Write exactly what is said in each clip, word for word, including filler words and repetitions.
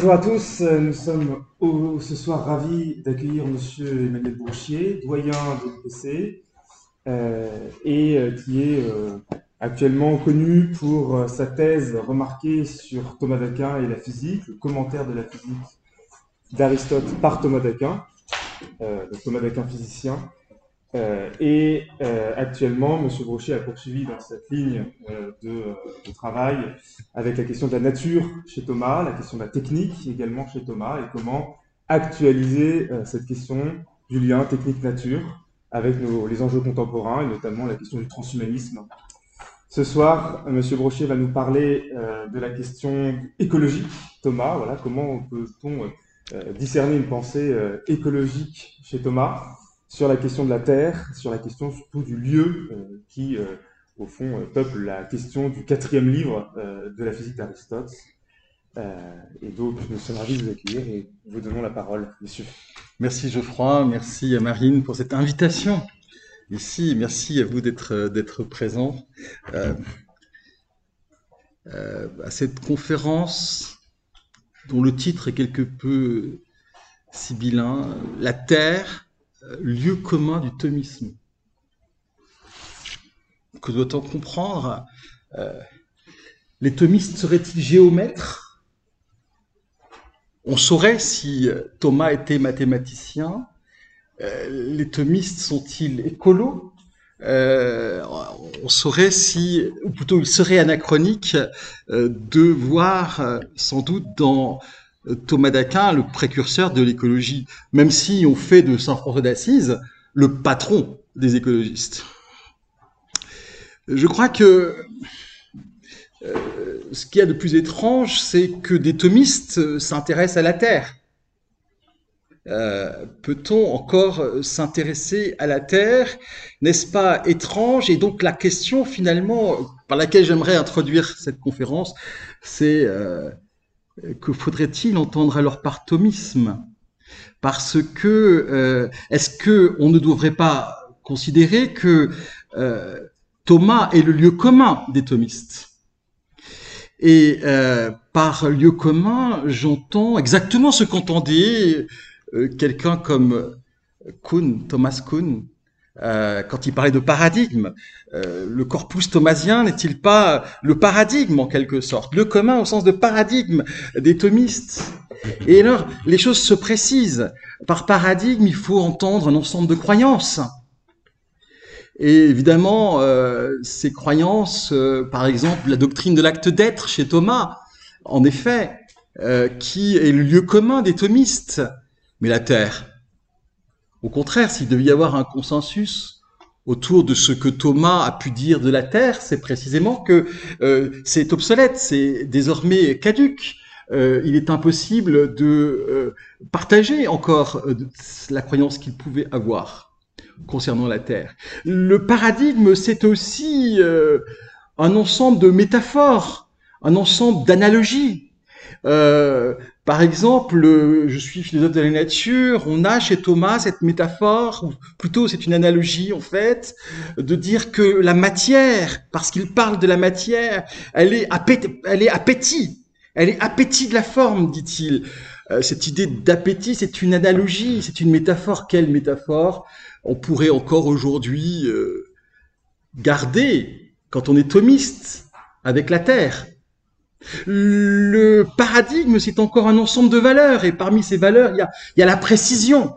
Bonjour à tous, nous sommes au, ce soir ravis d'accueillir monsieur Emmanuel Brochier, doyen de l'U P C, euh, et euh, qui est euh, actuellement connu pour euh, sa thèse remarquée sur Thomas d'Aquin et la physique, le commentaire de la physique d'Aristote par Thomas d'Aquin, euh, donc Thomas d'Aquin physicien. Euh, et euh, actuellement, monsieur Brochier a poursuivi dans cette ligne euh, de, de travail avec la question de la nature chez Thomas, la question de la technique également chez Thomas, et comment actualiser euh, cette question du lien technique-nature avec nos, les enjeux contemporains, et notamment la question du transhumanisme. Ce soir, monsieur Brochier va nous parler euh, de la question écologique, Thomas, voilà, comment peut-on euh, discerner une pensée euh, écologique chez Thomas, sur la question de la Terre, sur la question surtout du lieu euh, qui, euh, au fond, euh, peuple la question du quatrième livre euh, de la physique d'Aristote. Euh, et donc, nous sommes ravis de vous accueillir et vous donnons la parole, monsieur. Merci Geoffroy, merci à Marine pour cette invitation ici. Merci à vous d'être d'être présent euh, euh, à cette conférence dont le titre est quelque peu sibyllin, « La Terre ». Lieu commun du thomisme. Que doit-on comprendre? euh, Les thomistes seraient-ils géomètres? On saurait si Thomas était mathématicien. Euh, les thomistes sont-ils écolos? euh, On saurait si, ou plutôt il serait anachronique euh, de voir euh, sans doute dans Thomas d'Aquin, le précurseur de l'écologie, même si on fait de Saint-François d'Assise le patron des écologistes. Je crois que euh, ce qu'il y a de plus étrange, c'est que des thomistes s'intéressent à la Terre. Euh, peut-on encore s'intéresser à la Terre? N'est-ce pas étrange? Et donc la question finalement par laquelle j'aimerais introduire cette conférence, c'est... Euh, que faudrait-il entendre alors par thomisme? Parce que, euh, est-ce qu'on ne devrait pas considérer que euh, Thomas est le lieu commun des thomistes? Et euh, par lieu commun, j'entends exactement ce qu'entendait euh, quelqu'un comme Kuhn, Thomas Kuhn, euh, quand il parlait de paradigme. Euh, le corpus thomasien n'est-il pas le paradigme en quelque sorte, le commun au sens de paradigme des thomistes? Et alors, les choses se précisent. Par paradigme, il faut entendre un ensemble de croyances. Et évidemment, euh, ces croyances, euh, par exemple, la doctrine de l'acte d'être chez Thomas, en effet, euh, qui est le lieu commun des thomistes. Mais la Terre, au contraire, s'il devait y avoir un consensus autour de ce que Thomas a pu dire de la Terre, c'est précisément que euh, c'est obsolète, c'est désormais caduque. Euh, il est impossible de euh, partager encore euh, la croyance qu'il pouvait avoir concernant la Terre. Le paradigme, c'est aussi euh, un ensemble de métaphores, un ensemble d'analogies. Euh, Par exemple, je suis philosophe de la nature, on a chez Thomas cette métaphore, ou plutôt c'est une analogie en fait, de dire que la matière, parce qu'il parle de la matière, elle est appétit, elle est appétit, elle est appétit de la forme, dit-il. Cette idée d'appétit, c'est une analogie, c'est une métaphore. Quelle métaphore on pourrait encore aujourd'hui garder quand on est thomiste avec la Terre? Le paradigme, c'est encore un ensemble de valeurs, et parmi ces valeurs, il y a, il y a la précision.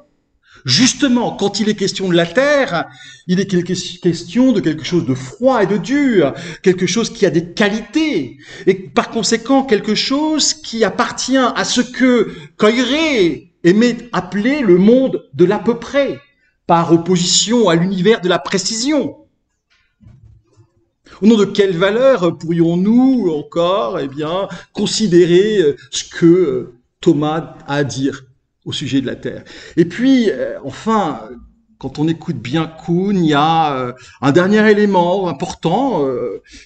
Justement, quand il est question de la Terre, il est question de quelque chose de froid et de dur, quelque chose qui a des qualités, et par conséquent, quelque chose qui appartient à ce que Koyré aimait appeler le monde de l'à peu près, par opposition à l'univers de la précision. Au nom de quelle valeur pourrions-nous encore, eh bien, considérer ce que Thomas a à dire au sujet de la Terre? Et puis, enfin, quand on écoute bien Kuhn, il y a un dernier élément important,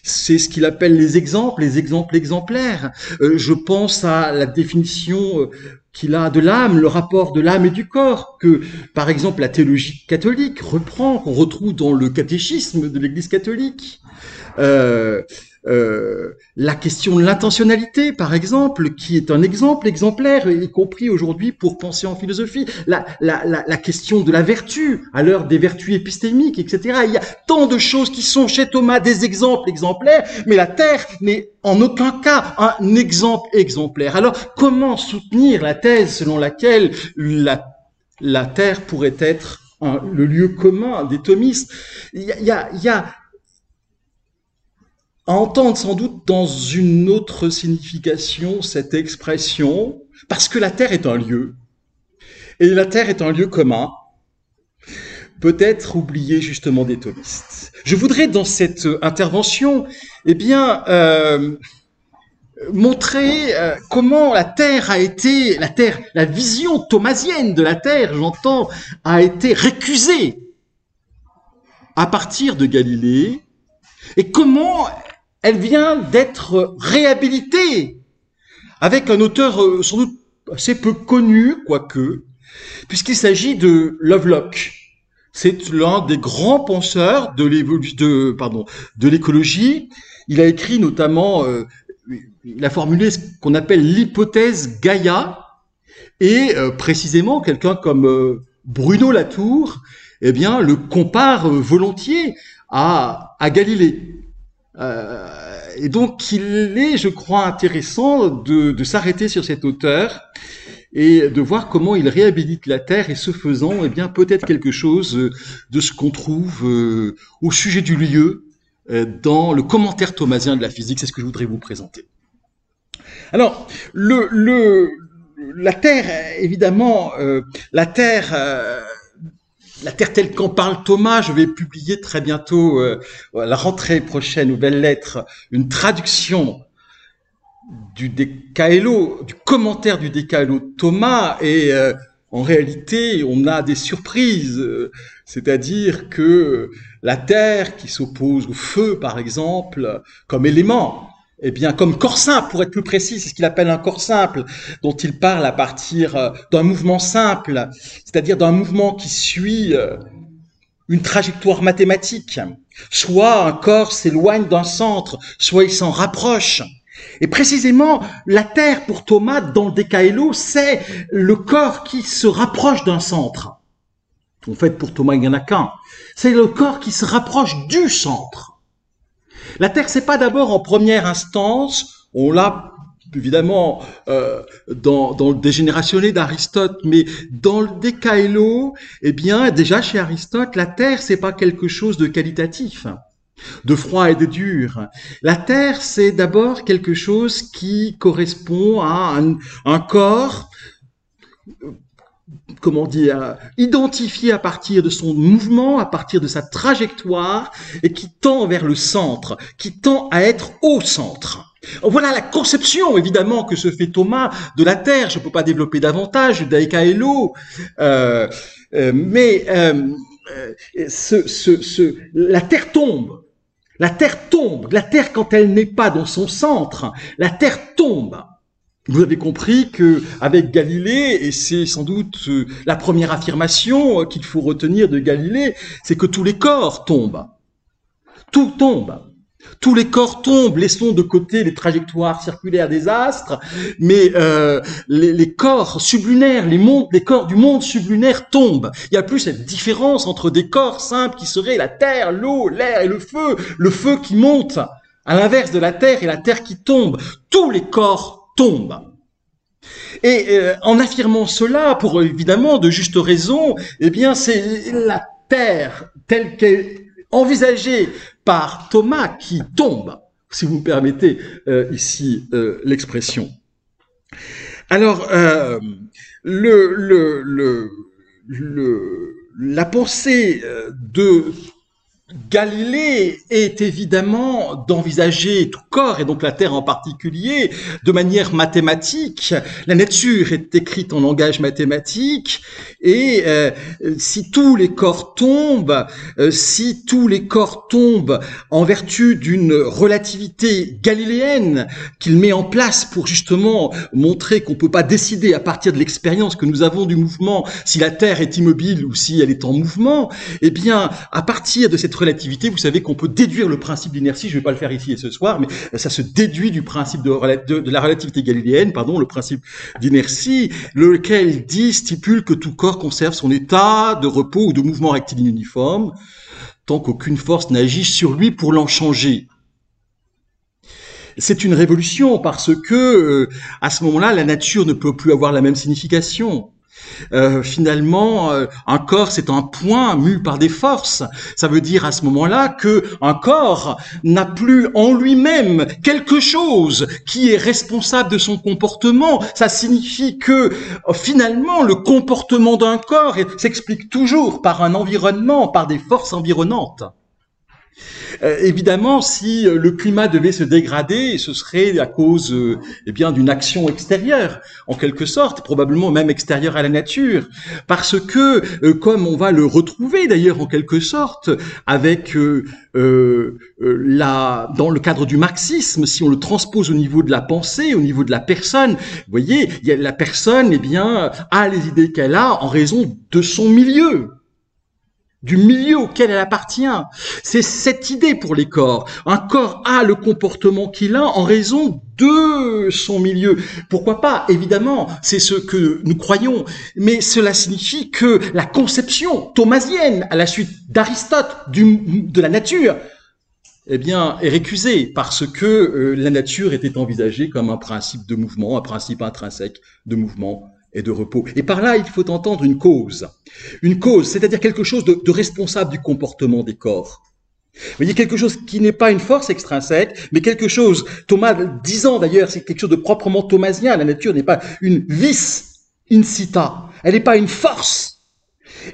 c'est ce qu'il appelle les exemples, les exemples exemplaires. Je pense à la définition qu'il a de l'âme, le rapport de l'âme et du corps, que, par exemple, la théologie catholique reprend, qu'on retrouve dans le catéchisme de l'Église catholique. Euh, euh, la question de l'intentionnalité, par exemple, qui est un exemple exemplaire, y compris aujourd'hui pour penser en philosophie. La, la, la, la question de la vertu, à l'heure des vertus épistémiques, et cetera. Il y a tant de choses qui sont chez Thomas des exemples exemplaires, mais la Terre n'est en aucun cas un exemple exemplaire. Alors, comment soutenir la thèse selon laquelle la, la Terre pourrait être un, le lieu commun des thomistes? Il y a... Il y a, il y a à entendre sans doute dans une autre signification cette expression, parce que la Terre est un lieu, et la Terre est un lieu commun, peut-être oublié justement des thomistes. Je voudrais dans cette intervention, eh bien, euh, montrer euh, comment la Terre a été, la Terre, la vision thomasienne de la Terre, j'entends, a été récusée à partir de Galilée, et comment elle vient d'être réhabilitée avec un auteur sans doute assez peu connu, quoique, puisqu'il s'agit de Lovelock. C'est l'un des grands penseurs de de, pardon, de l'écologie. Il a écrit notamment, euh, il a formulé ce qu'on appelle l'hypothèse Gaïa, et euh, précisément quelqu'un comme euh, Bruno Latour, eh bien, le compare euh, volontiers à, à Galilée. Euh, et donc, il est, je crois, intéressant de, de s'arrêter sur cet auteur et de voir comment il réhabilite la Terre, et ce faisant, eh bien, peut-être quelque chose de ce qu'on trouve euh, au sujet du lieu euh, dans le commentaire thomasien de la physique. C'est ce que je voudrais vous présenter. Alors, le, le, la Terre, évidemment, euh, la Terre... Euh, La Terre telle qu'en parle Thomas, je vais publier très bientôt, euh, à la rentrée prochaine, aux belles lettres, une traduction du De Caelo, du commentaire du De Caelo de Thomas, et euh, en réalité, on a des surprises, euh, c'est-à-dire que la Terre qui s'oppose au feu, par exemple, comme élément, eh bien, comme corps simple, pour être plus précis, c'est ce qu'il appelle un corps simple, dont il parle à partir d'un mouvement simple, c'est-à-dire d'un mouvement qui suit une trajectoire mathématique. Soit un corps s'éloigne d'un centre, soit il s'en rapproche. Et précisément, la Terre, pour Thomas, dans le De Caelo, c'est le corps qui se rapproche d'un centre. En fait, pour Thomas, il n'y en a qu'un. C'est le corps qui se rapproche du centre. La Terre, c'est pas d'abord en première instance, on l'a évidemment euh, dans, dans le De Generatione d'Aristote, mais dans le De Caelo, eh bien, déjà chez Aristote, la Terre, c'est pas quelque chose de qualitatif, de froid et de dur. La Terre, c'est d'abord quelque chose qui correspond à un, un corps, euh, comment dire, identifié à partir de son mouvement, à partir de sa trajectoire, et qui tend vers le centre, qui tend à être au centre. Voilà la conception, évidemment, que se fait Thomas de la Terre. Je ne peux pas développer davantage De Caelo, euh, euh, mais euh, ce, ce, ce, la Terre tombe. La Terre tombe. La Terre, quand elle n'est pas dans son centre, la Terre tombe. Vous avez compris que avec Galilée, et c'est sans doute la première affirmation qu'il faut retenir de Galilée, c'est que tous les corps tombent. Tout tombe. Tous les corps tombent. Laissons de côté les trajectoires circulaires des astres, mais euh, les, les corps sublunaires, les, mondes, les corps du monde sublunaire tombent. Il n'y a plus cette différence entre des corps simples qui seraient la terre, l'eau, l'air et le feu. Le feu qui monte, à l'inverse de la terre, et la terre qui tombe. Tous les corps tombent. tombe. Et euh, en affirmant cela, pour évidemment de justes raisons, eh bien c'est la Terre telle qu'elle envisagée par Thomas qui tombe, si vous me permettez euh, ici euh, l'expression. Alors, euh, le, le, le, le, la pensée de Galilée est évidemment d'envisager tout corps, et donc la Terre en particulier, de manière mathématique. La nature est écrite en langage mathématique, et euh, si tous les corps tombent, euh, si tous les corps tombent en vertu d'une relativité galiléenne qu'il met en place pour justement montrer qu'on ne peut pas décider à partir de l'expérience que nous avons du mouvement si la Terre est immobile ou si elle est en mouvement, eh bien, à partir de cette cette relativité, vous savez qu'on peut déduire le principe d'inertie, je ne vais pas le faire ici et ce soir, mais ça se déduit du principe de, de, de la relativité galiléenne, pardon, le principe d'inertie, lequel dit, stipule que tout corps conserve son état de repos ou de mouvement rectiligne uniforme, tant qu'aucune force n'agisse sur lui pour l'en changer. C'est une révolution parce que, euh, à ce moment-là, la nature ne peut plus avoir la même signification. Euh, finalement, euh, un corps, c'est un point mu par des forces. Ça veut dire à ce moment-là que un corps n'a plus en lui-même quelque chose qui est responsable de son comportement. Ça signifie que euh, finalement, le comportement d'un corps s'explique toujours par un environnement, par des forces environnantes. Euh, évidemment, si euh, le climat devait se dégrader, ce serait à cause euh, eh bien, d'une action extérieure, en quelque sorte, probablement même extérieure à la nature, parce que, euh, comme on va le retrouver d'ailleurs en quelque sorte, avec euh, euh, la, dans le cadre du marxisme, si on le transpose au niveau de la pensée, au niveau de la personne, vous voyez, y a, la personne eh bien, a les idées qu'elle a en raison de son milieu. Du milieu auquel elle appartient. C'est cette idée pour les corps. Un corps a le comportement qu'il a en raison de son milieu. Pourquoi pas? Évidemment, c'est ce que nous croyons. Mais cela signifie que la conception thomasienne, à la suite d'Aristote, de la nature, eh bien, est récusée parce que euh, la nature était envisagée comme un principe de mouvement, un principe intrinsèque de mouvement et de repos. Et par là, il faut entendre une cause. Une cause, c'est-à-dire quelque chose de, de responsable du comportement des corps. Vous voyez, quelque chose qui n'est pas une force extrinsèque, mais quelque chose, Thomas disant d'ailleurs, c'est quelque chose de proprement thomasien. La nature n'est pas une vis incita, elle n'est pas une force.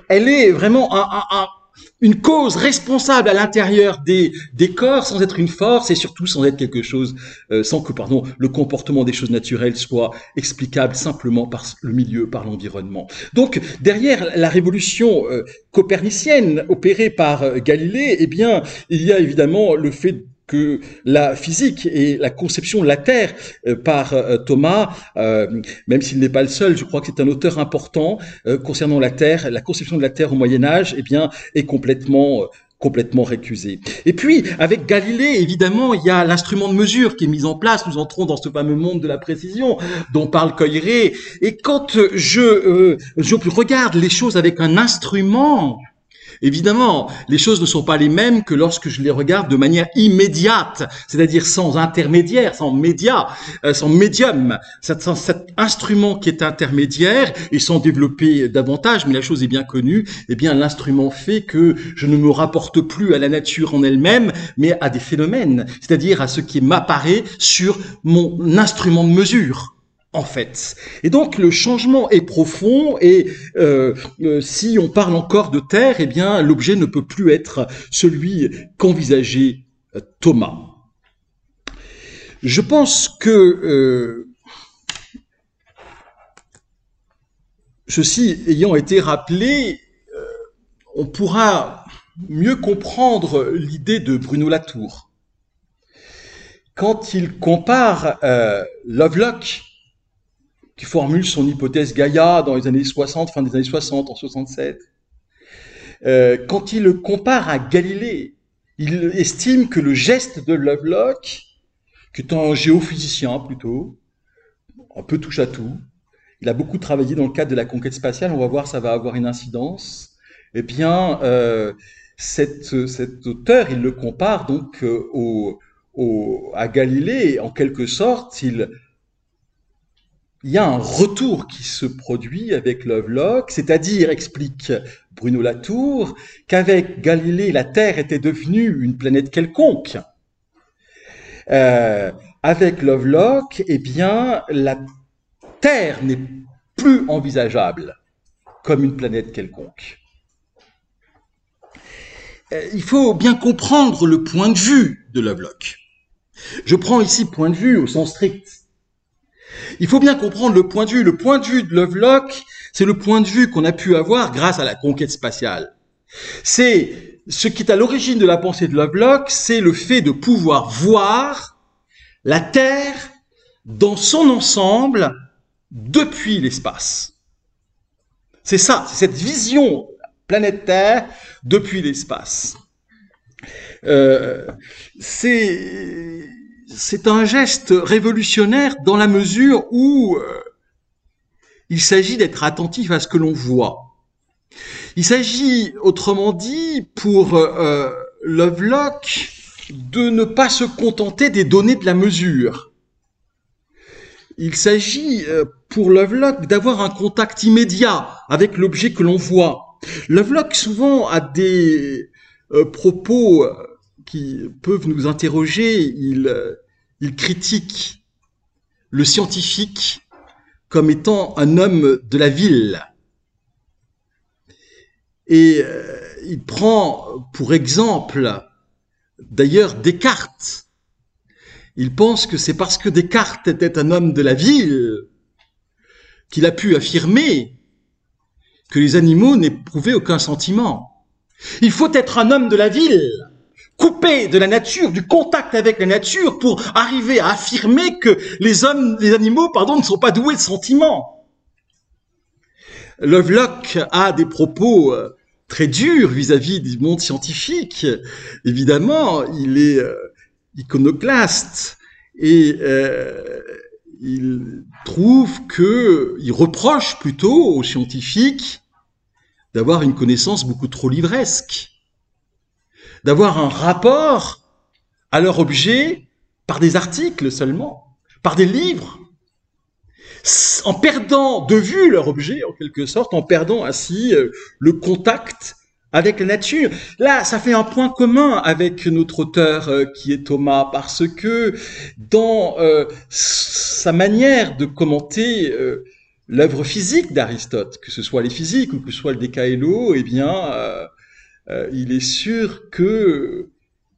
Elle est vraiment un, un, un, une cause responsable à l'intérieur des, des corps, sans être une force et surtout sans être quelque chose, euh, sans que pardon, le comportement des choses naturelles soit explicable simplement par le milieu, par l'environnement. Donc derrière la révolution euh, copernicienne opérée par euh, Galilée, eh bien, il y a évidemment le fait que la physique et la conception de la Terre euh, par euh, Thomas, euh, même s'il n'est pas le seul, je crois que c'est un auteur important euh, concernant la Terre, la conception de la Terre au Moyen-Âge, eh bien, est complètement, euh, complètement récusée. Et puis, avec Galilée, évidemment, il y a l'instrument de mesure qui est mis en place, nous entrons dans ce fameux monde de la précision dont parle Koyré, et quand je, euh, je regarde les choses avec un instrument, évidemment, les choses ne sont pas les mêmes que lorsque je les regarde de manière immédiate, c'est-à-dire sans intermédiaire, sans média, euh, sans médium, cet, cet instrument qui est intermédiaire, et sans développer davantage, mais la chose est bien connue, eh bien l'instrument fait que je ne me rapporte plus à la nature en elle-même, mais à des phénomènes, c'est-à-dire à ce qui m'apparaît sur mon instrument de mesure. En fait. Et donc le changement est profond et euh, euh, si on parle encore de Terre, eh bien l'objet ne peut plus être celui qu'envisageait euh, Thomas. Je pense que euh, ceci ayant été rappelé, euh, on pourra mieux comprendre l'idée de Bruno Latour. Quand il compare euh, Lovelock, qui formule son hypothèse Gaïa dans les années soixante, fin des années soixante, en soixante-sept. Euh, quand il le compare à Galilée, il estime que le geste de Lovelock, qui est un géophysicien plutôt, un peu touche à tout, il a beaucoup travaillé dans le cadre de la conquête spatiale, on va voir ça va avoir une incidence, eh bien, euh, cette, cet auteur, il le compare donc euh, au, au, à Galilée, en quelque sorte, il... Il y a un retour qui se produit avec Lovelock, c'est-à-dire, explique Bruno Latour, qu'avec Galilée, la Terre était devenue une planète quelconque. Euh, avec Lovelock, eh bien, la Terre n'est plus envisageable comme une planète quelconque. Euh, il faut bien comprendre le point de vue de Lovelock. Je prends ici point de vue au sens strict. Il faut bien comprendre le point de vue. Le point de vue de Lovelock, c'est le point de vue qu'on a pu avoir grâce à la conquête spatiale. C'est ce qui est à l'origine de la pensée de Lovelock, c'est le fait de pouvoir voir la Terre dans son ensemble depuis l'espace. C'est ça, c'est cette vision planète Terre depuis l'espace. Euh, c'est un geste révolutionnaire dans la mesure où euh, il s'agit d'être attentif à ce que l'on voit. Il s'agit, autrement dit, pour euh, Lovelock, de ne pas se contenter des données de la mesure. Il s'agit, euh, pour Lovelock, d'avoir un contact immédiat avec l'objet que l'on voit. Lovelock, souvent, a des euh, propos qui peuvent nous interroger. Il, euh, il critique le scientifique comme étant un homme de la ville. Et euh, il prend pour exemple, d'ailleurs, Descartes. Il pense que c'est parce que Descartes était un homme de la ville qu'il a pu affirmer que les animaux n'éprouvaient aucun sentiment. Il faut être un homme de la ville, coupé de la nature, du contact avec la nature, pour arriver à affirmer que les hommes, les animaux, pardon, ne sont pas doués de sentiments. Lovelock a des propos très dur vis-à-vis du monde scientifique. Évidemment, il est euh, iconoclaste et euh, il trouve que, il reproche plutôt aux scientifiques d'avoir une connaissance beaucoup trop livresque, d'avoir un rapport à leur objet par des articles seulement, par des livres, en perdant de vue leur objet, en quelque sorte, en perdant ainsi le contact avec la nature. Là, ça fait un point commun avec notre auteur euh, qui est Thomas, parce que dans euh, sa manière de commenter euh, l'œuvre physique d'Aristote, que ce soit les Physiques ou que ce soit le De Caelo, eh bien, euh, euh, il est sûr que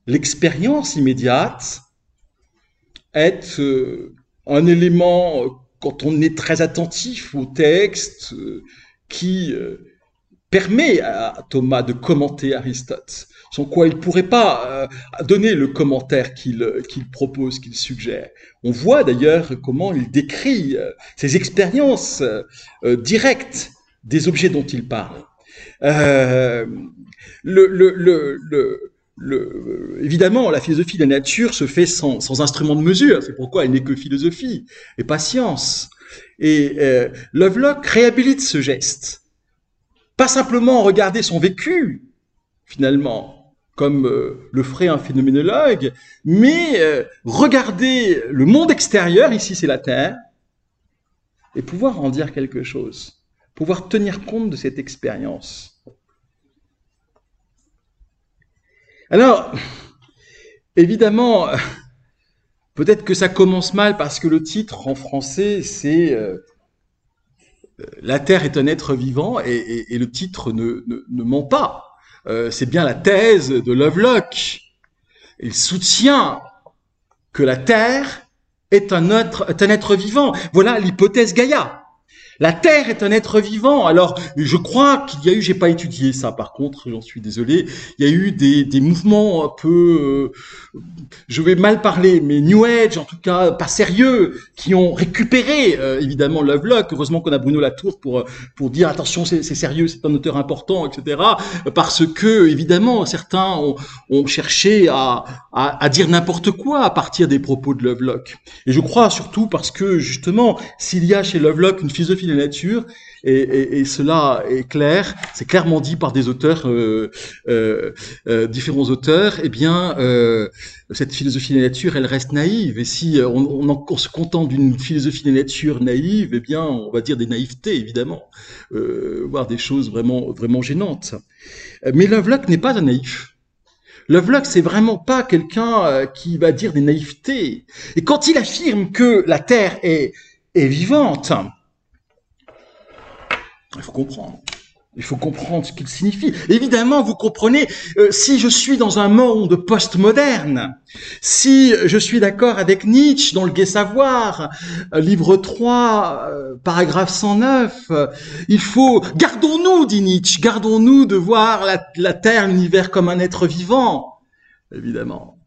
l'expérience immédiate est euh, un élément, quand on est très attentif au texte, euh, qui euh, permet à Thomas de commenter Aristote, sans quoi il ne pourrait pas euh, donner le commentaire qu'il qu'il propose, qu'il suggère. On voit d'ailleurs comment il décrit euh, ses expériences euh, directes des objets dont il parle. Euh, le, le, le, le, Le, évidemment, la philosophie de la nature se fait sans, sans instrument de mesure, c'est pourquoi elle n'est que philosophie et pas science. Et euh, Lovelock réhabilite ce geste. Pas simplement regarder son vécu, finalement, comme euh, le ferait un phénoménologue, mais euh, regarder le monde extérieur, ici c'est la Terre, et pouvoir en dire quelque chose, pouvoir tenir compte de cette expérience. Alors, évidemment, peut-être que ça commence mal parce que le titre en français, c'est euh, « La Terre est un être vivant » et, et, et le titre ne, ne, ne ment pas. Euh, c'est bien la thèse de Lovelock. Il soutient que la Terre est un être, est un être vivant. Voilà l'hypothèse Gaïa. La Terre est un être vivant. Alors, je crois qu'il y a eu, j'ai pas étudié ça, par contre, j'en suis désolé, il y a eu des, des mouvements un peu, euh, je vais mal parler, mais New Age, en tout cas, pas sérieux, qui ont récupéré, euh, évidemment, Lovelock. Heureusement qu'on a Bruno Latour pour, pour dire, attention, c'est sérieux, c'est un auteur important, et cetera. Parce que, évidemment, certains ont, ont cherché à, à, à dire n'importe quoi à partir des propos de Lovelock. Et je crois surtout parce que, justement, s'il y a chez Lovelock une philosophie de la nature, et, et, et cela est clair, c'est clairement dit par des auteurs, euh, euh, euh, différents auteurs, eh bien, euh, cette philosophie de la nature, elle reste naïve, et si on, on, en, on se contente d'une philosophie de la nature naïve, eh bien, on va dire des naïvetés, évidemment, euh, voire des choses vraiment, vraiment gênantes. Mais Lovelock n'est pas un naïf. Lovelock, c'est vraiment pas quelqu'un qui va dire des naïvetés. Et quand il affirme que la Terre est, est vivante, il faut comprendre. Il faut comprendre ce qu'il signifie. Évidemment, vous comprenez, euh, si je suis dans un monde postmoderne, si je suis d'accord avec Nietzsche dans le Gai Savoir, euh, livre trois, euh, paragraphe cent neuf, euh, il faut... Gardons-nous, dit Nietzsche, gardons-nous de voir la, la Terre, l'univers comme un être vivant. évidemment.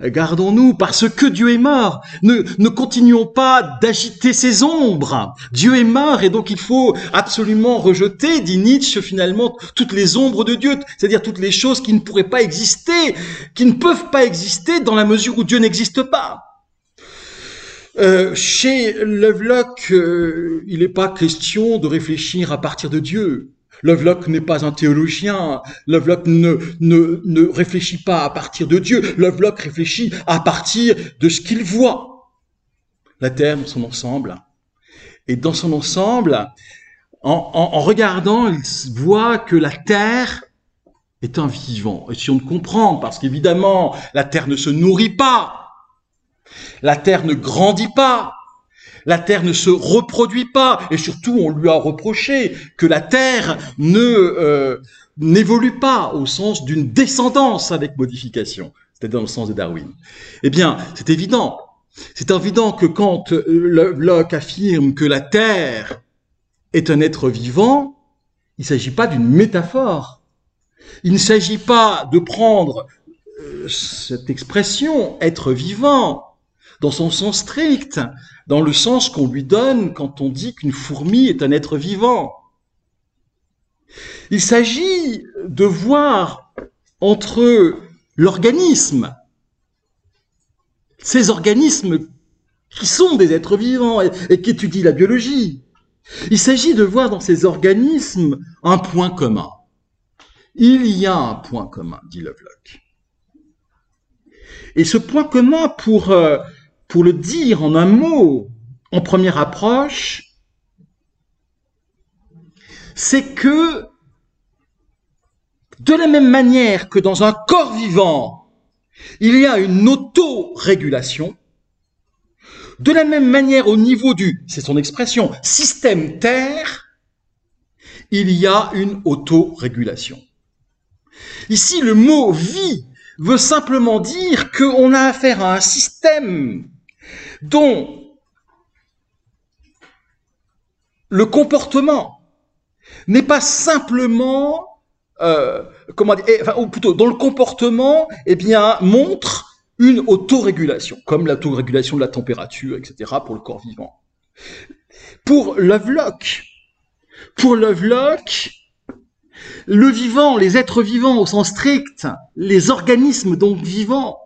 Gardons-nous, parce que Dieu est mort. Ne, ne continuons pas d'agiter ses ombres. Dieu est mort et donc il faut absolument rejeter, dit Nietzsche, finalement, toutes les ombres de Dieu, c'est-à-dire toutes les choses qui ne pourraient pas exister, qui ne peuvent pas exister dans la mesure où Dieu n'existe pas. Euh, chez Lovelock, euh, il n'est pas question de réfléchir à partir de Dieu. Lovelock n'est pas un théologien, Lovelock ne, ne, ne réfléchit pas à partir de Dieu, Lovelock réfléchit à partir de ce qu'il voit. La Terre dans son ensemble. Et dans son ensemble, en, en, en regardant, il voit que la Terre est un vivant. Et si on comprend, parce qu'évidemment, la Terre ne se nourrit pas, la Terre ne grandit pas, la Terre ne se reproduit pas, et surtout on lui a reproché que la Terre ne euh, n'évolue pas au sens d'une descendance avec modification, c'est-à-dire dans le sens de Darwin. Eh bien, c'est évident, c'est évident que quand Locke affirme que la Terre est un être vivant, il ne s'agit pas d'une métaphore, il ne s'agit pas de prendre euh, cette expression « être vivant » dans son sens strict, dans le sens qu'on lui donne quand on dit qu'une fourmi est un être vivant. Il s'agit de voir entre l'organisme, ces organismes qui sont des êtres vivants et, et qui étudient la biologie, il s'agit de voir dans ces organismes un point commun. Il y a un point commun, dit Lovelock. Et ce point commun, pour... Euh, Pour le dire en un mot, en première approche, c'est que, de la même manière que dans un corps vivant, il y a une autorégulation, de la même manière au niveau du, c'est son expression, système Terre, il y a une autorégulation. Ici, le mot « vie » veut simplement dire qu'on a affaire à un système dont le comportement n'est pas simplement, euh, comment dire, enfin, ou plutôt dont le comportement eh bien, montre une autorégulation, comme l'autorégulation de la température, et cetera, pour le corps vivant. Pour Lovelock, pour Lovelock, le vivant, les êtres vivants au sens strict, les organismes donc vivants,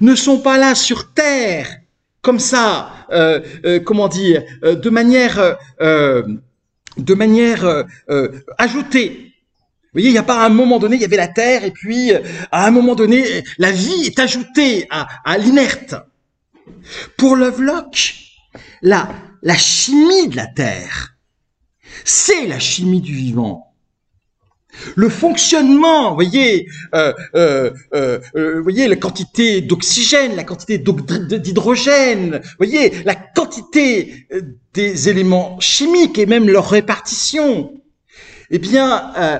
ne sont pas là sur Terre, comme ça, euh, euh, comment dire, euh, de manière, euh, de manière euh, euh, ajoutée. Vous voyez, il n'y a pas à un moment donné, il y avait la Terre, et puis à un moment donné, la vie est ajoutée à, à l'inerte. Pour Lovelock, la, la chimie de la Terre, c'est la chimie du vivant. Le fonctionnement, vous voyez, euh, euh, euh, euh, vous voyez, la quantité d'oxygène, la quantité d'hydrogène, vous voyez, la quantité des éléments chimiques et même leur répartition, eh bien, euh,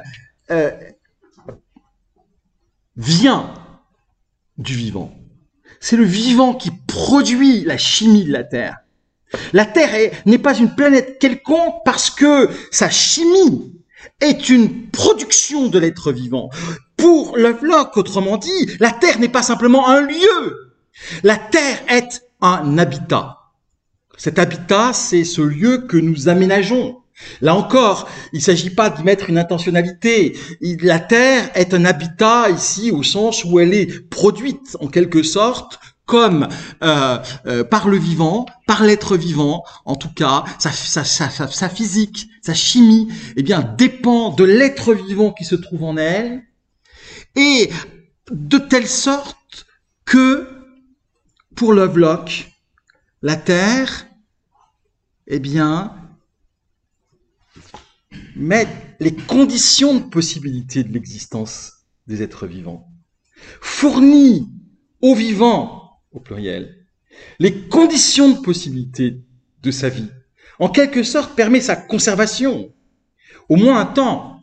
euh, vient du vivant. C'est le vivant qui produit la chimie de la Terre. La Terre n'est pas une planète quelconque parce que sa chimie est une production de l'être vivant. Pour Lovelock, autrement dit, la Terre n'est pas simplement un lieu. La Terre est un habitat. Cet habitat, c'est ce lieu que nous aménageons. Là encore, il ne s'agit pas d'y mettre une intentionnalité. La Terre est un habitat ici au sens où elle est produite, en quelque sorte, comme euh, euh, par le vivant, par l'être vivant, en tout cas, sa, sa, sa, sa physique, sa chimie, eh bien, dépend de l'être vivant qui se trouve en elle, et de telle sorte que, pour Lovelock, la Terre, eh bien, met les conditions de possibilité de l'existence des êtres vivants, fournit aux vivants, au pluriel, les conditions de possibilité de sa vie, en quelque sorte, permet sa conservation, au moins un temps.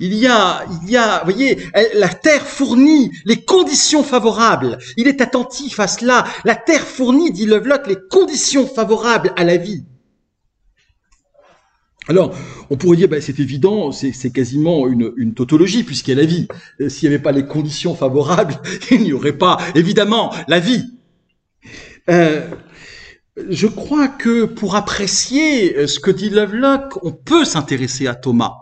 Il y a, il y a, vous voyez, la Terre fournit les conditions favorables. Il est attentif à cela. La Terre fournit, dit Lovelock, les conditions favorables à la vie. Alors, on pourrait dire, ben, c'est évident, c'est quasiment une, une tautologie, puisqu'il y a la vie. S'il n'y avait pas les conditions favorables, il n'y aurait pas, évidemment, la vie. Euh, je crois que pour apprécier ce que dit Lovelock, on peut s'intéresser à Thomas.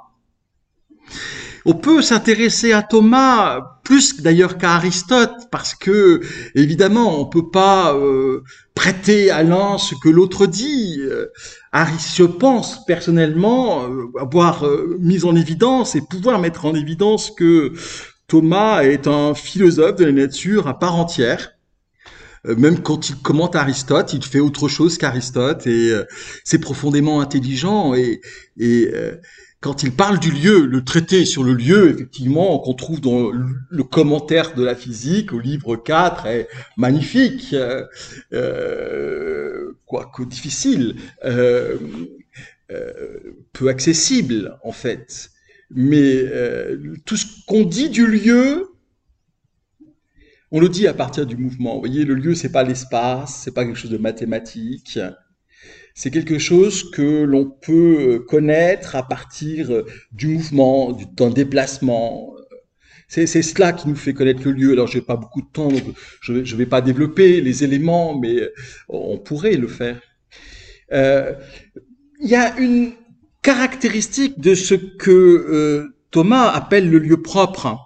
On peut s'intéresser à Thomas plus d'ailleurs qu'à Aristote, parce que évidemment on peut pas euh, prêter à l'un ce que l'autre dit. Euh, Aristote, je pense personnellement euh, avoir euh, mis en évidence et pouvoir mettre en évidence que Thomas est un philosophe de la nature à part entière. Même quand il commente Aristote, il fait autre chose qu'Aristote et euh, c'est profondément intelligent. Et, et euh, quand il parle du lieu, le traité sur le lieu, effectivement, qu'on trouve dans le commentaire de la physique au livre quatre, est magnifique, euh, euh, quoique difficile, euh, euh, peu accessible en fait. Mais euh, tout ce qu'on dit du lieu, on le dit à partir du mouvement. Vous voyez, le lieu, c'est pas l'espace, c'est pas quelque chose de mathématique. C'est quelque chose que l'on peut connaître à partir du mouvement, d'un déplacement. C'est cela qui nous fait connaître le lieu. Alors, j'ai pas beaucoup de temps, donc je ne vais, vais pas développer les éléments, mais on pourrait le faire. Euh, il y a une caractéristique de ce que euh, Thomas appelle le lieu propre.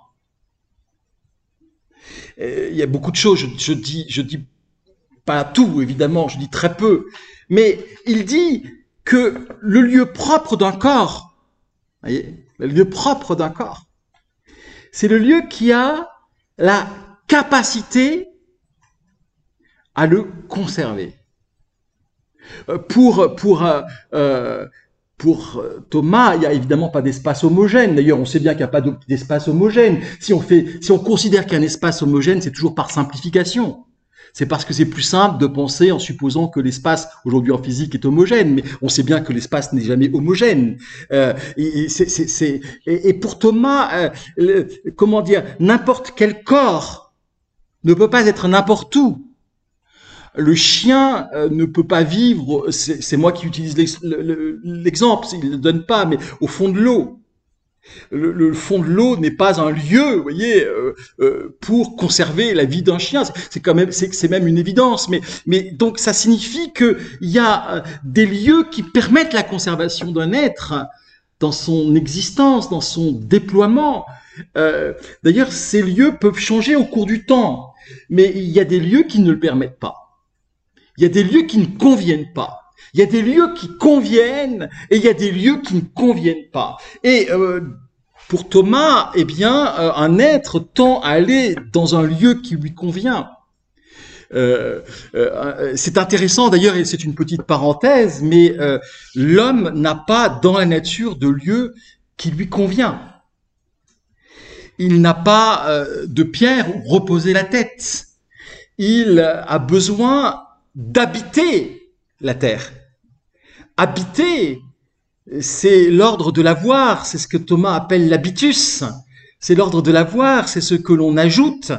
Il y a beaucoup de choses, je, je dis, je dis pas tout, évidemment, je dis très peu, mais il dit que le lieu propre d'un corps, voyez, le lieu propre d'un corps, c'est le lieu qui a la capacité à le conserver. Pour, pour, euh, euh, Pour Thomas, il n'y a évidemment pas d'espace homogène. D'ailleurs, on sait bien qu'il n'y a pas d'espace homogène. Si on fait, si on considère qu'il y a un espace homogène, c'est toujours par simplification. C'est parce que c'est plus simple de penser en supposant que l'espace, aujourd'hui en physique, est homogène. Mais on sait bien que l'espace n'est jamais homogène. Euh, et, et, c'est, c'est, c'est, et, et pour Thomas, euh, le, comment dire, n'importe quel corps ne peut pas être n'importe où. Le chien ne peut pas vivre, c'est moi qui utilise l'exemple, il ne le donne pas, mais au fond de l'eau. Le, le fond de l'eau n'est pas un lieu, vous voyez, euh, euh, pour conserver la vie d'un chien. C'est quand même, c'est même une évidence. Mais, mais donc ça signifie qu'il y a des lieux qui permettent la conservation d'un être dans son existence, dans son déploiement. Euh, D'ailleurs, ces lieux peuvent changer au cours du temps, mais il y a des lieux qui ne le permettent pas. Il y a des lieux qui ne conviennent pas. Il y a des lieux qui conviennent et il y a des lieux qui ne conviennent pas. Et euh, pour Thomas, eh bien, euh, un être tend à aller dans un lieu qui lui convient. Euh, euh, c'est intéressant d'ailleurs, et c'est une petite parenthèse, mais euh, l'homme n'a pas dans la nature de lieu qui lui convient. Il n'a pas euh, de pierre où reposer la tête. Il a besoin d'habiter la terre. Habiter, c'est l'ordre de l'avoir, c'est ce que Thomas appelle l'habitus. C'est l'ordre de l'avoir, c'est ce que l'on ajoute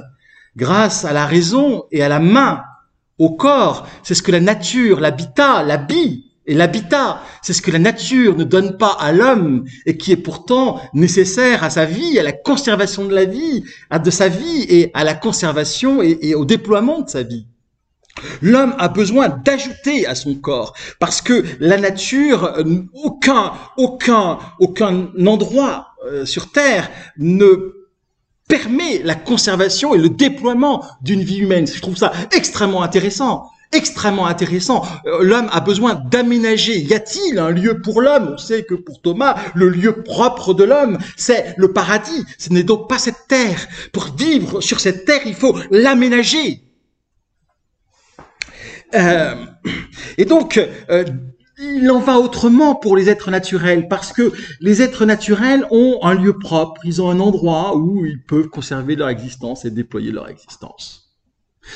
grâce à la raison et à la main, au corps. C'est ce que la nature, l'habitat, l'habit et l'habitat, c'est ce que la nature ne donne pas à l'homme et qui est pourtant nécessaire à sa vie, à la conservation de la vie, à de sa vie et à la conservation et, et au déploiement de sa vie. L'homme a besoin d'ajouter à son corps, parce que la nature, aucun, aucun, aucun endroit sur Terre ne permet la conservation et le déploiement d'une vie humaine. Je trouve ça extrêmement intéressant. Extrêmement intéressant. L'homme a besoin d'aménager. Y a-t-il un lieu pour l'homme? On sait que pour Thomas, le lieu propre de l'homme, c'est le paradis. Ce n'est donc pas cette terre. Pour vivre sur cette terre, il faut l'aménager. Euh, et donc, euh, il en va autrement pour les êtres naturels, parce que les êtres naturels ont un lieu propre, ils ont un endroit où ils peuvent conserver leur existence et déployer leur existence.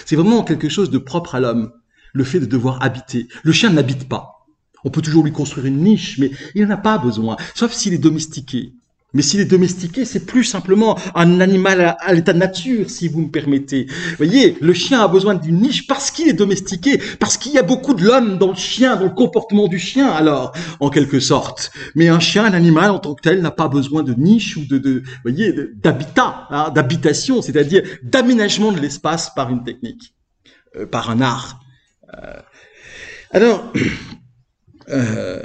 C'est vraiment quelque chose de propre à l'homme, le fait de devoir habiter. Le chien n'habite pas. On peut toujours lui construire une niche, mais il n'en a pas besoin, sauf s'il est domestiqué. Mais s'il est domestiqué, c'est plus simplement un animal à, à l'état de nature, si vous me permettez. Vous voyez, le chien a besoin d'une niche parce qu'il est domestiqué, parce qu'il y a beaucoup de l'homme dans le chien, dans le comportement du chien, alors, en quelque sorte. Mais un chien, un animal en tant que tel, n'a pas besoin de niche ou de, de vous voyez, d'habitat, hein, d'habitation, c'est-à-dire d'aménagement de l'espace par une technique, euh, par un art. Euh, alors... Euh,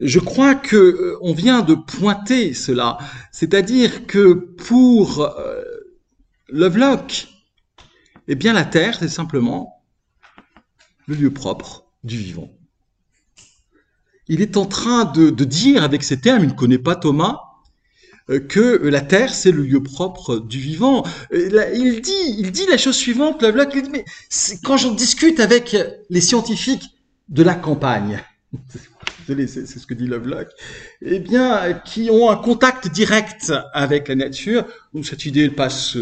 je crois que euh, on vient de pointer cela, c'est-à-dire que pour euh, Lovelock, eh bien la Terre, c'est simplement le lieu propre du vivant. Il est en train de, de dire avec ces termes, il ne connaît pas Thomas, euh, que la Terre, c'est le lieu propre du vivant. Euh, là, il dit, il dit la chose suivante, Lovelock, il dit, mais quand j'en discute avec les scientifiques de la campagne, c'est ce que dit Lovelock, eh bien, qui ont un contact direct avec la nature, donc cette idée passe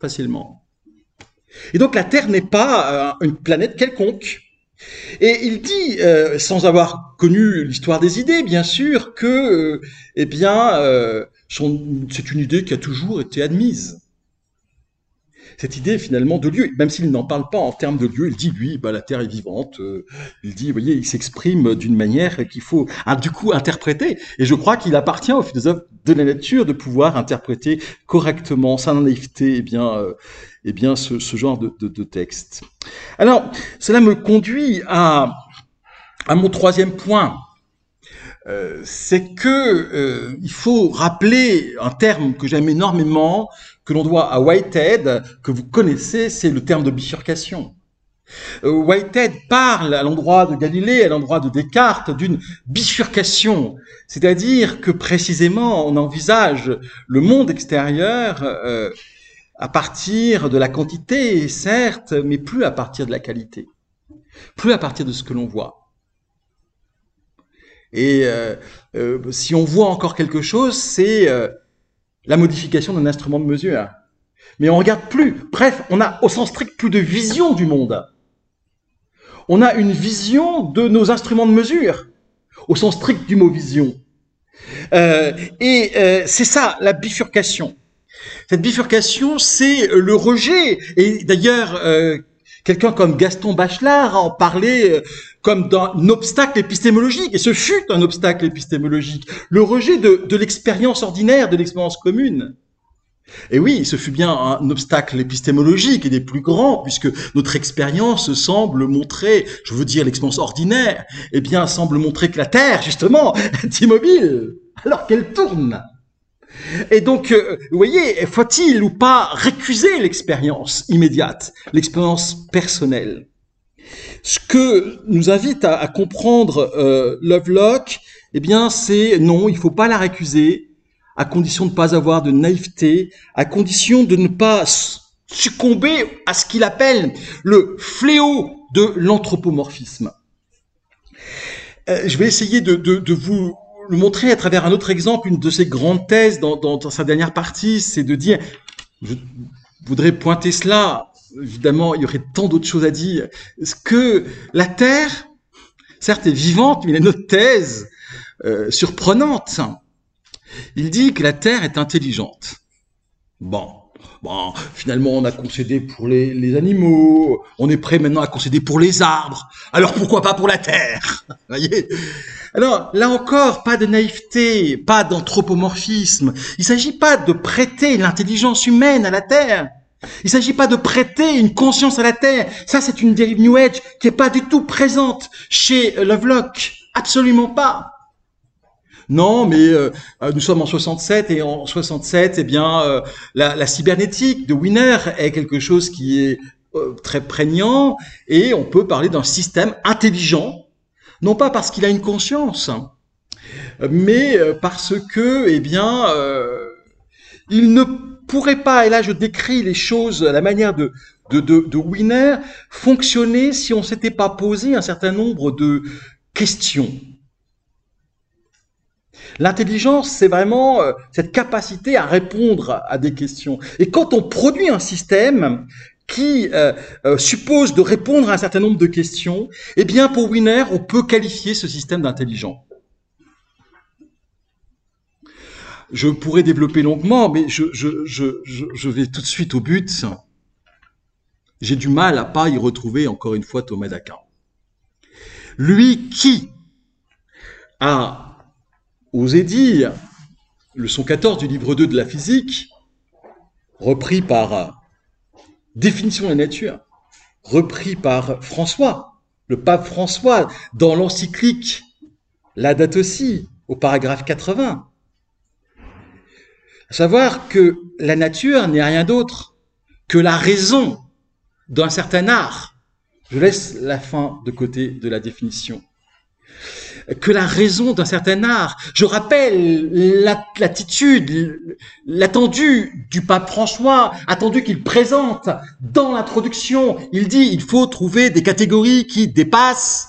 facilement. Et donc la Terre n'est pas une planète quelconque. Et il dit, euh, sans avoir connu l'histoire des idées, bien sûr, que euh, eh bien, euh, c'est une idée qui a toujours été admise. Cette idée finalement de lieu, même s'il n'en parle pas en termes de lieu, il dit lui, bah, la Terre est vivante, euh, il dit, vous voyez, il s'exprime d'une manière qu'il faut ah, du coup interpréter, et je crois qu'il appartient aux philosophes de la nature de pouvoir interpréter correctement, sans naïveté, eh bien, euh, eh bien, ce, ce genre de, de, de texte. Alors, cela me conduit à, à mon troisième point, euh, c'est que euh, il faut rappeler un terme que j'aime énormément, que l'on doit à Whitehead, que vous connaissez, c'est le terme de bifurcation. Whitehead parle à l'endroit de Galilée, à l'endroit de Descartes, d'une bifurcation, c'est-à-dire que précisément on envisage le monde extérieur euh, à partir de la quantité, certes, mais plus à partir de la qualité, plus à partir de ce que l'on voit. Et euh, euh, si on voit encore quelque chose, c'est... Euh, la modification d'un instrument de mesure. Mais on ne regarde plus. Bref, on a au sens strict plus de vision du monde. On a une vision de nos instruments de mesure, au sens strict du mot vision. Euh, et euh, c'est ça, la bifurcation. Cette bifurcation, c'est le rejet. Et d'ailleurs, euh, quelqu'un comme Gaston Bachelard en parlait comme d'un obstacle épistémologique, et ce fut un obstacle épistémologique, le rejet de, de l'expérience ordinaire, de l'expérience commune. Et oui, ce fut bien un obstacle épistémologique et des plus grands, puisque notre expérience semble montrer, je veux dire l'expérience ordinaire, eh bien semble montrer que la Terre, justement, est immobile, alors qu'elle tourne. Et donc, euh, vous voyez, faut-il ou pas récuser l'expérience immédiate, l'expérience personnelle? Ce que nous invite à, à comprendre euh, Lovelock, eh bien, c'est non, il ne faut pas la récuser, à condition de ne pas avoir de naïveté, à condition de ne pas succomber à ce qu'il appelle le fléau de l'anthropomorphisme. Euh, je vais essayer de, de, de vous... le montrer à travers un autre exemple. Une de ses grandes thèses dans, dans, dans sa dernière partie, c'est de dire, je voudrais pointer cela, évidemment il y aurait tant d'autres choses à dire, que la Terre, certes est vivante, mais il a une autre thèse euh, surprenante. Il dit que la Terre est intelligente. Bon, bon finalement on a concédé pour les, les animaux, on est prêt maintenant à concéder pour les arbres, alors pourquoi pas pour la Terre? Vous voyez ? Alors, là encore, pas de naïveté, pas d'anthropomorphisme. Il ne s'agit pas de prêter l'intelligence humaine à la Terre. Il ne s'agit pas de prêter une conscience à la Terre. Ça, c'est une dérive New Age qui n'est pas du tout présente chez Lovelock. Absolument pas. Non, mais euh, nous sommes en soixante-sept, et en soixante-sept, eh bien, euh, la, la cybernétique de Wiener est quelque chose qui est euh, très prégnant, et on peut parler d'un système intelligent. Non pas parce qu'il a une conscience, mais parce que, eh bien, euh, il ne pourrait pas, et là je décris les choses à la manière de, de, de, de Wiener, fonctionner si on ne s'était pas posé un certain nombre de questions. L'intelligence, c'est vraiment cette capacité à répondre à des questions. Et quand on produit un système qui euh, euh, suppose de répondre à un certain nombre de questions, eh bien, pour Wiener, on peut qualifier ce système d'intelligent. je pourrais développer longuement, mais je, je, je, je, je vais tout de suite au but. J'ai du mal à ne pas y retrouver, encore une fois, Thomas d'Aquin. Lui qui a osé dire, leçon quatorze du livre deux de la physique, repris par Définition de la nature, repris par François, le pape François, dans l'encyclique La Date aussi, au paragraphe quatre-vingts. À savoir que la nature n'est rien d'autre que la raison d'un certain art. Je laisse la fin de côté de la définition. Que la raison d'un certain art. Je rappelle l'attitude, l'attendu du pape François, attendu qu'il présente dans l'introduction. Il dit il faut trouver des catégories qui dépassent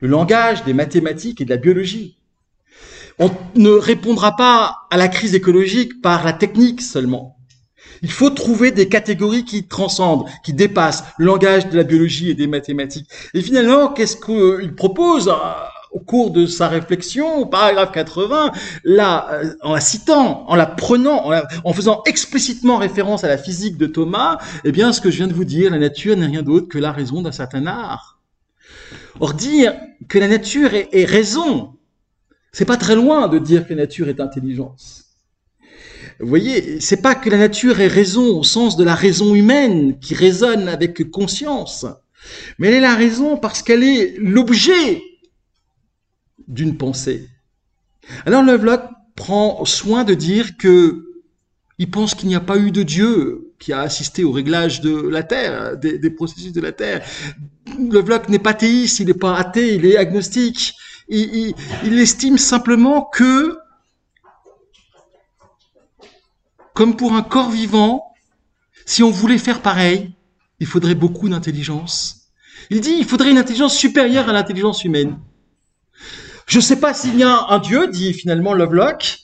le langage des mathématiques et de la biologie. On ne répondra pas à la crise écologique par la technique seulement. Il faut trouver des catégories qui transcendent, qui dépassent le langage de la biologie et des mathématiques. Et finalement, qu'est-ce qu'il propose au cours de sa réflexion, au paragraphe quatre-vingts, là, en la citant, en la prenant, en, la, en faisant explicitement référence à la physique de Thomas, eh bien, ce que je viens de vous dire, la nature n'est rien d'autre que la raison d'un certain art. Or, dire que la nature est, est raison, c'est pas très loin de dire que la nature est intelligence. Vous voyez, c'est pas que la nature est raison au sens de la raison humaine qui raisonne avec conscience, mais elle est la raison parce qu'elle est l'objet d'une pensée. Alors Lovelock prend soin de dire que il pense qu'il n'y a pas eu de Dieu qui a assisté au réglage de la Terre, des, des processus de la Terre. Lovelock n'est pas théiste, il n'est pas athée, il est agnostique. Il, il, il estime simplement que, comme pour un corps vivant, si on voulait faire pareil, il faudrait beaucoup d'intelligence. Il dit il faudrait une intelligence supérieure à l'intelligence humaine. Je ne sais pas s'il y a un Dieu, dit finalement Lovelock,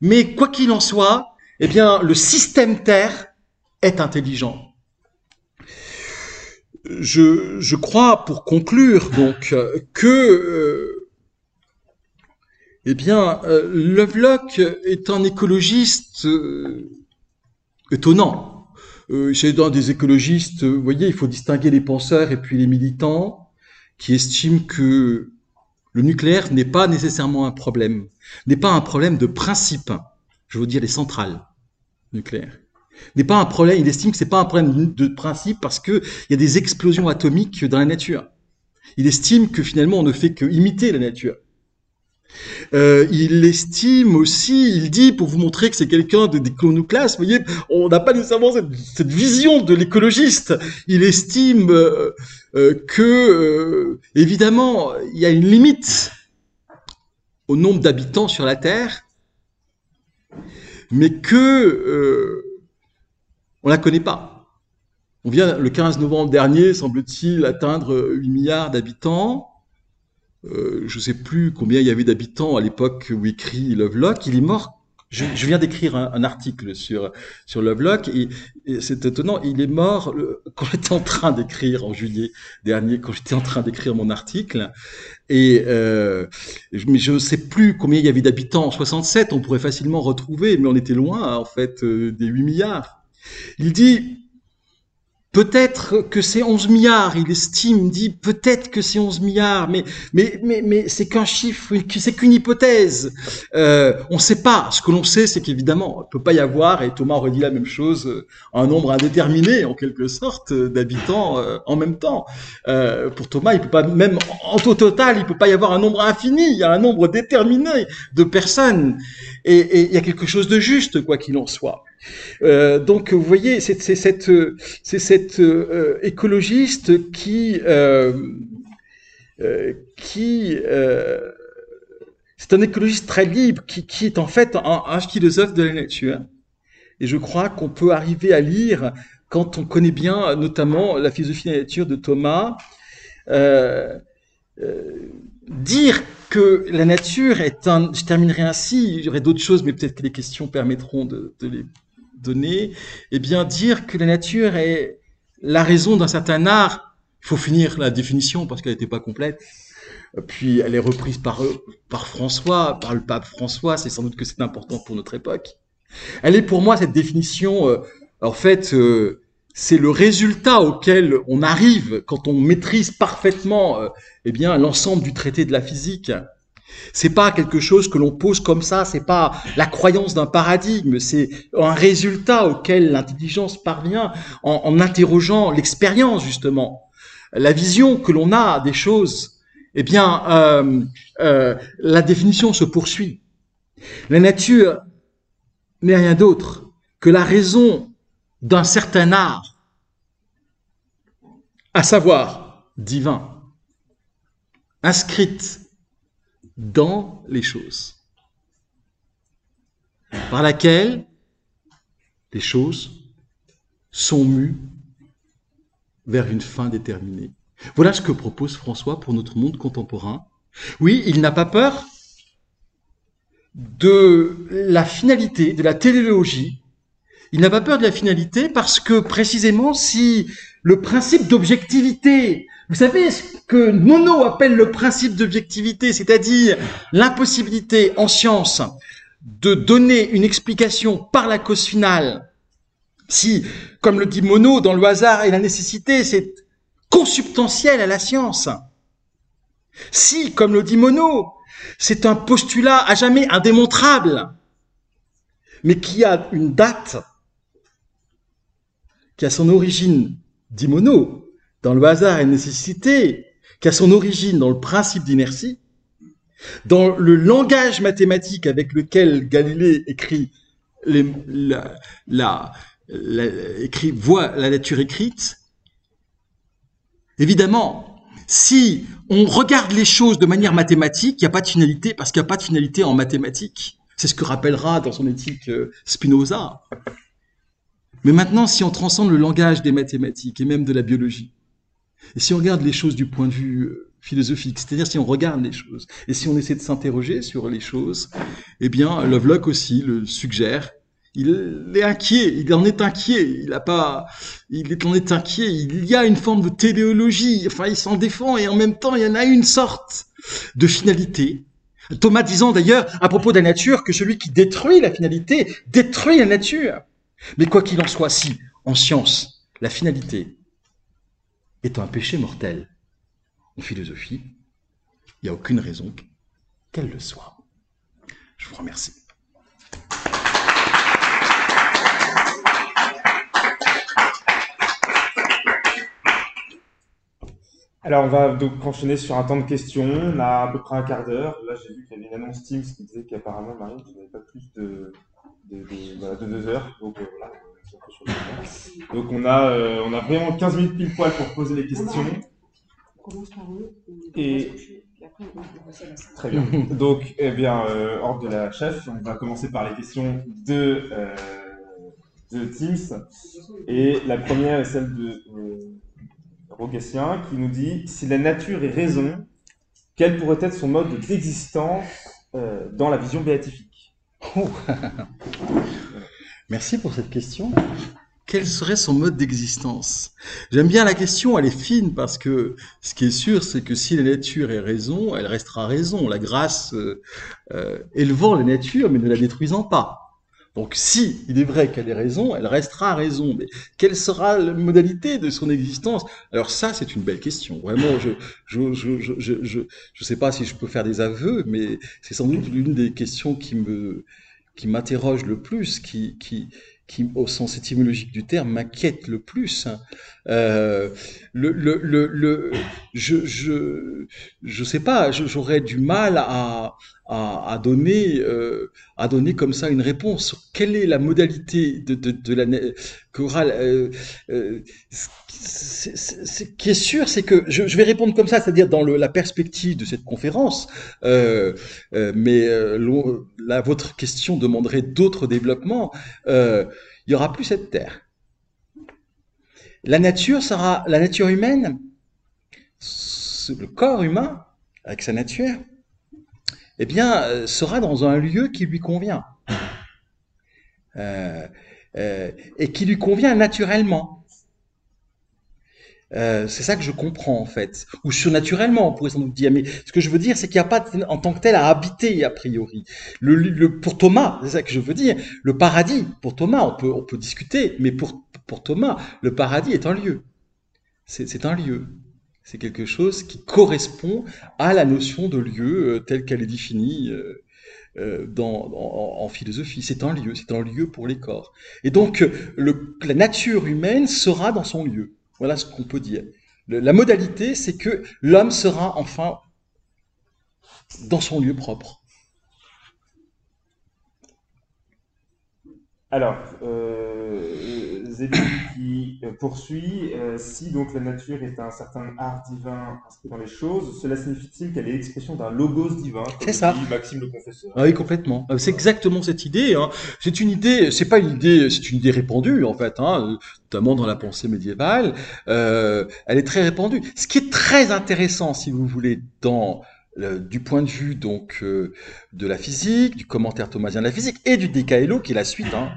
mais quoi qu'il en soit, eh bien, le système Terre est intelligent. Je, je crois, pour conclure, donc, que euh, eh bien, euh, Lovelock est un écologiste euh, étonnant. Euh, c'est un des écologistes, vous voyez, il faut distinguer les penseurs et puis les militants qui estiment que le nucléaire n'est pas nécessairement un problème, n'est pas un problème de principe, je veux dire les centrales nucléaires. N'est pas un problème, il estime que ce n'est pas un problème de principe parce qu'il y a des explosions atomiques dans la nature. Il estime que finalement on ne fait qu'imiter la nature. Euh, il estime aussi, il dit, pour vous montrer que c'est quelqu'un de déclonoclaste, vous voyez, on n'a pas nécessairement cette, cette vision de l'écologiste. Il estime euh, euh, que, euh, évidemment, il y a une limite au nombre d'habitants sur la Terre, mais que... Euh, on ne la connaît pas. On vient le quinze novembre dernier, semble-t-il, atteindre huit milliards d'habitants. Euh, je ne sais plus combien il y avait d'habitants à l'époque où écrit Lovelock. Il est mort. Je, je viens d'écrire un, un article sur, sur Lovelock et, et c'est étonnant. Il est mort le, quand j'étais en train d'écrire en juillet dernier, quand j'étais en train d'écrire mon article. Et euh, mais je ne sais plus combien il y avait d'habitants en soixante-sept. On pourrait facilement retrouver, mais on était loin en fait euh, des huit milliards. Il dit, peut-être que c'est onze milliards, il estime, dit, peut-être que c'est onze milliards, mais, mais, mais, mais c'est qu'un chiffre, c'est qu'une hypothèse. Euh, on ne sait pas. Ce que l'on sait, c'est qu'évidemment, il ne peut pas y avoir, et Thomas aurait dit la même chose, un nombre indéterminé, en quelque sorte, d'habitants euh, en même temps. Euh, pour Thomas, il peut pas, même en taux total, il ne peut pas y avoir un nombre infini, il y a un nombre déterminé de personnes. Et, et il y a quelque chose de juste, quoi qu'il en soit. Euh, donc vous voyez, c'est cette, c'est cette euh, écologiste qui, euh, euh, qui, euh, c'est un écologiste très libre qui, qui est en fait un, un philosophe de la nature. Et je crois qu'on peut arriver à lire quand on connaît bien, notamment la philosophie de la nature de Thomas, euh, euh, dire que la nature est un. Je terminerai ainsi. Il y aurait d'autres choses, mais peut-être que les questions permettront de, de les donner, eh bien, dire que la nature est la raison d'un certain art, il faut finir la définition parce qu'elle n'était pas complète, puis elle est reprise par, par François, par le pape François, c'est sans doute que c'est important pour notre époque. Elle est pour moi cette définition, euh, en fait, euh, c'est le résultat auquel on arrive quand on maîtrise parfaitement euh, eh bien, l'ensemble du traité de la physique. C'est pas quelque chose que l'on pose comme ça, c'est pas la croyance d'un paradigme, c'est un résultat auquel l'intelligence parvient en, en interrogeant l'expérience justement, la vision que l'on a des choses. Eh bien, euh, euh, la définition se poursuit. La nature n'est rien d'autre que la raison d'un certain art, à savoir divin, inscrite dans les choses, par laquelle les choses sont mues vers une fin déterminée. Voilà ce que propose François pour notre monde contemporain. Oui, il n'a pas peur de la finalité, de la téléologie. Il n'a pas peur de la finalité parce que précisément si le principe d'objectivité, vous savez ce que Monod appelle le principe d'objectivité, c'est-à-dire l'impossibilité en science de donner une explication par la cause finale. Si, comme le dit Monod dans le Hasard et la Nécessité, c'est consubstantiel à la science. Si, comme le dit Monod, c'est un postulat à jamais indémontrable, mais qui a une date, qui a son origine, dit Monod, dans le Hasard et la Nécessité, qui a son origine dans le principe d'inertie, dans le langage mathématique avec lequel Galilée écrit, les, la, la, la, écrit, voit la nature écrite. Évidemment, si on regarde les choses de manière mathématique, il n'y a pas de finalité, parce qu'il n'y a pas de finalité en mathématiques. C'est ce que rappellera dans son éthique Spinoza. Mais maintenant, si on transcende le langage des mathématiques et même de la biologie, et si on regarde les choses du point de vue philosophique, c'est-à-dire si on regarde les choses, et si on essaie de s'interroger sur les choses, eh bien, Lovelock aussi le suggère. Il est inquiet, il en est inquiet, il a pas, il en est inquiet, il y a une forme de téléologie, enfin il s'en défend et en même temps il y en a une sorte de finalité. Thomas disant d'ailleurs à propos de la nature que celui qui détruit la finalité détruit la nature. Mais quoi qu'il en soit, si, en science, la finalité est un péché mortel, en philosophie, il n'y a aucune raison qu'elle le soit. Je vous remercie. Alors, on va donc enchaîner sur un temps de questions. On a à peu près un quart d'heure. Là, j'ai vu qu'il y avait une annonce Teams qui disait qu'apparemment, Marie, tu n'avais pas plus de, de, de, voilà, de deux heures. Donc, euh, voilà. Donc on, a, euh, on a vraiment quinze minutes pile poil pour poser les questions. On commence par eux. Et après, on va se lancer. Très bien. Donc, eh bien, euh, ordre de la chef, on va commencer par les questions de, euh, de Teams. Et la première est celle de... Euh, Rogatien qui nous dit « Si la nature est raison, quel pourrait être son mode d'existence euh, dans la vision béatifique ?» Oh. Merci pour cette question. Quel serait son mode d'existence? J'aime bien la question, elle est fine parce que ce qui est sûr, c'est que si la nature est raison, elle restera raison. La grâce euh, euh, élevant la nature mais ne la détruisant pas. Donc si il est vrai qu'elle est raison, elle restera raison. Mais quelle sera la modalité de son existence? Alors ça, c'est une belle question. Vraiment, je je je je je je, je sais pas si je peux faire des aveux, mais c'est sans doute l'une des questions qui me qui m'interroge le plus, qui qui qui au sens étymologique du terme m'inquiète le plus. Euh, le, le le le je je je sais pas. J'aurais du mal à à donner, euh, à donner comme ça une réponse sur quelle est la modalité de, de, de la chorale. Euh, euh, ce qui est sûr, c'est que je, je vais répondre comme ça, c'est-à-dire dans le, la perspective de cette conférence, euh, euh, mais euh, la, votre question demanderait d'autres développements. Euh, il n'y aura plus cette terre. La nature sera, la nature humaine, le corps humain, avec sa nature, eh bien, sera dans un lieu qui lui convient, euh, euh, et qui lui convient naturellement. Euh, c'est ça que je comprends en fait, ou surnaturellement on pourrait sans doute dire, mais ce que je veux dire c'est qu'il n'y a pas en tant que tel à habiter a priori. Le, le, pour Thomas, c'est ça que je veux dire, le paradis, pour Thomas on peut, on peut discuter, mais pour, pour Thomas le paradis est un lieu, c'est un lieu, c'est quelque chose qui correspond à la notion de lieu euh, telle qu'elle est définie euh, Euh, dans, en, en philosophie, c'est un lieu, c'est un lieu pour les corps. Et donc, le, la nature humaine sera dans son lieu. Voilà ce qu'on peut dire. Le, la modalité, c'est que l'homme sera enfin dans son lieu propre. Alors, euh, Zélie qui poursuit, euh, si donc la nature est un certain art divin inscrit dans les choses, cela signifie-t-il qu'elle est l'expression d'un logos divin, comme ça. Dit Maxime le Confesseur. Ah oui, complètement. C'est exactement cette idée. Hein. C'est une idée, c'est pas une idée, c'est une idée répandue en fait, hein, notamment dans la pensée médiévale. Euh, elle est très répandue. Ce qui est très intéressant, si vous voulez, dans du point de vue donc euh, de la physique, du commentaire thomasien de la physique et du De Caelo qui est la suite, hein,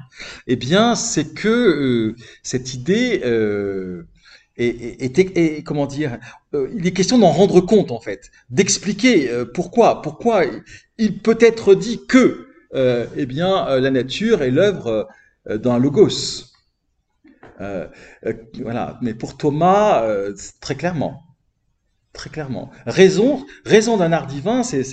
eh bien c'est que euh, cette idée euh, est, est, est, est comment dire, euh, il est question d'en rendre compte en fait, d'expliquer euh, pourquoi pourquoi il peut être dit que euh, eh bien euh, la nature est l'œuvre euh, d'un logos. Euh, euh, voilà, mais pour Thomas euh, très clairement. Très clairement. Raison, raison d'un art divin, c'est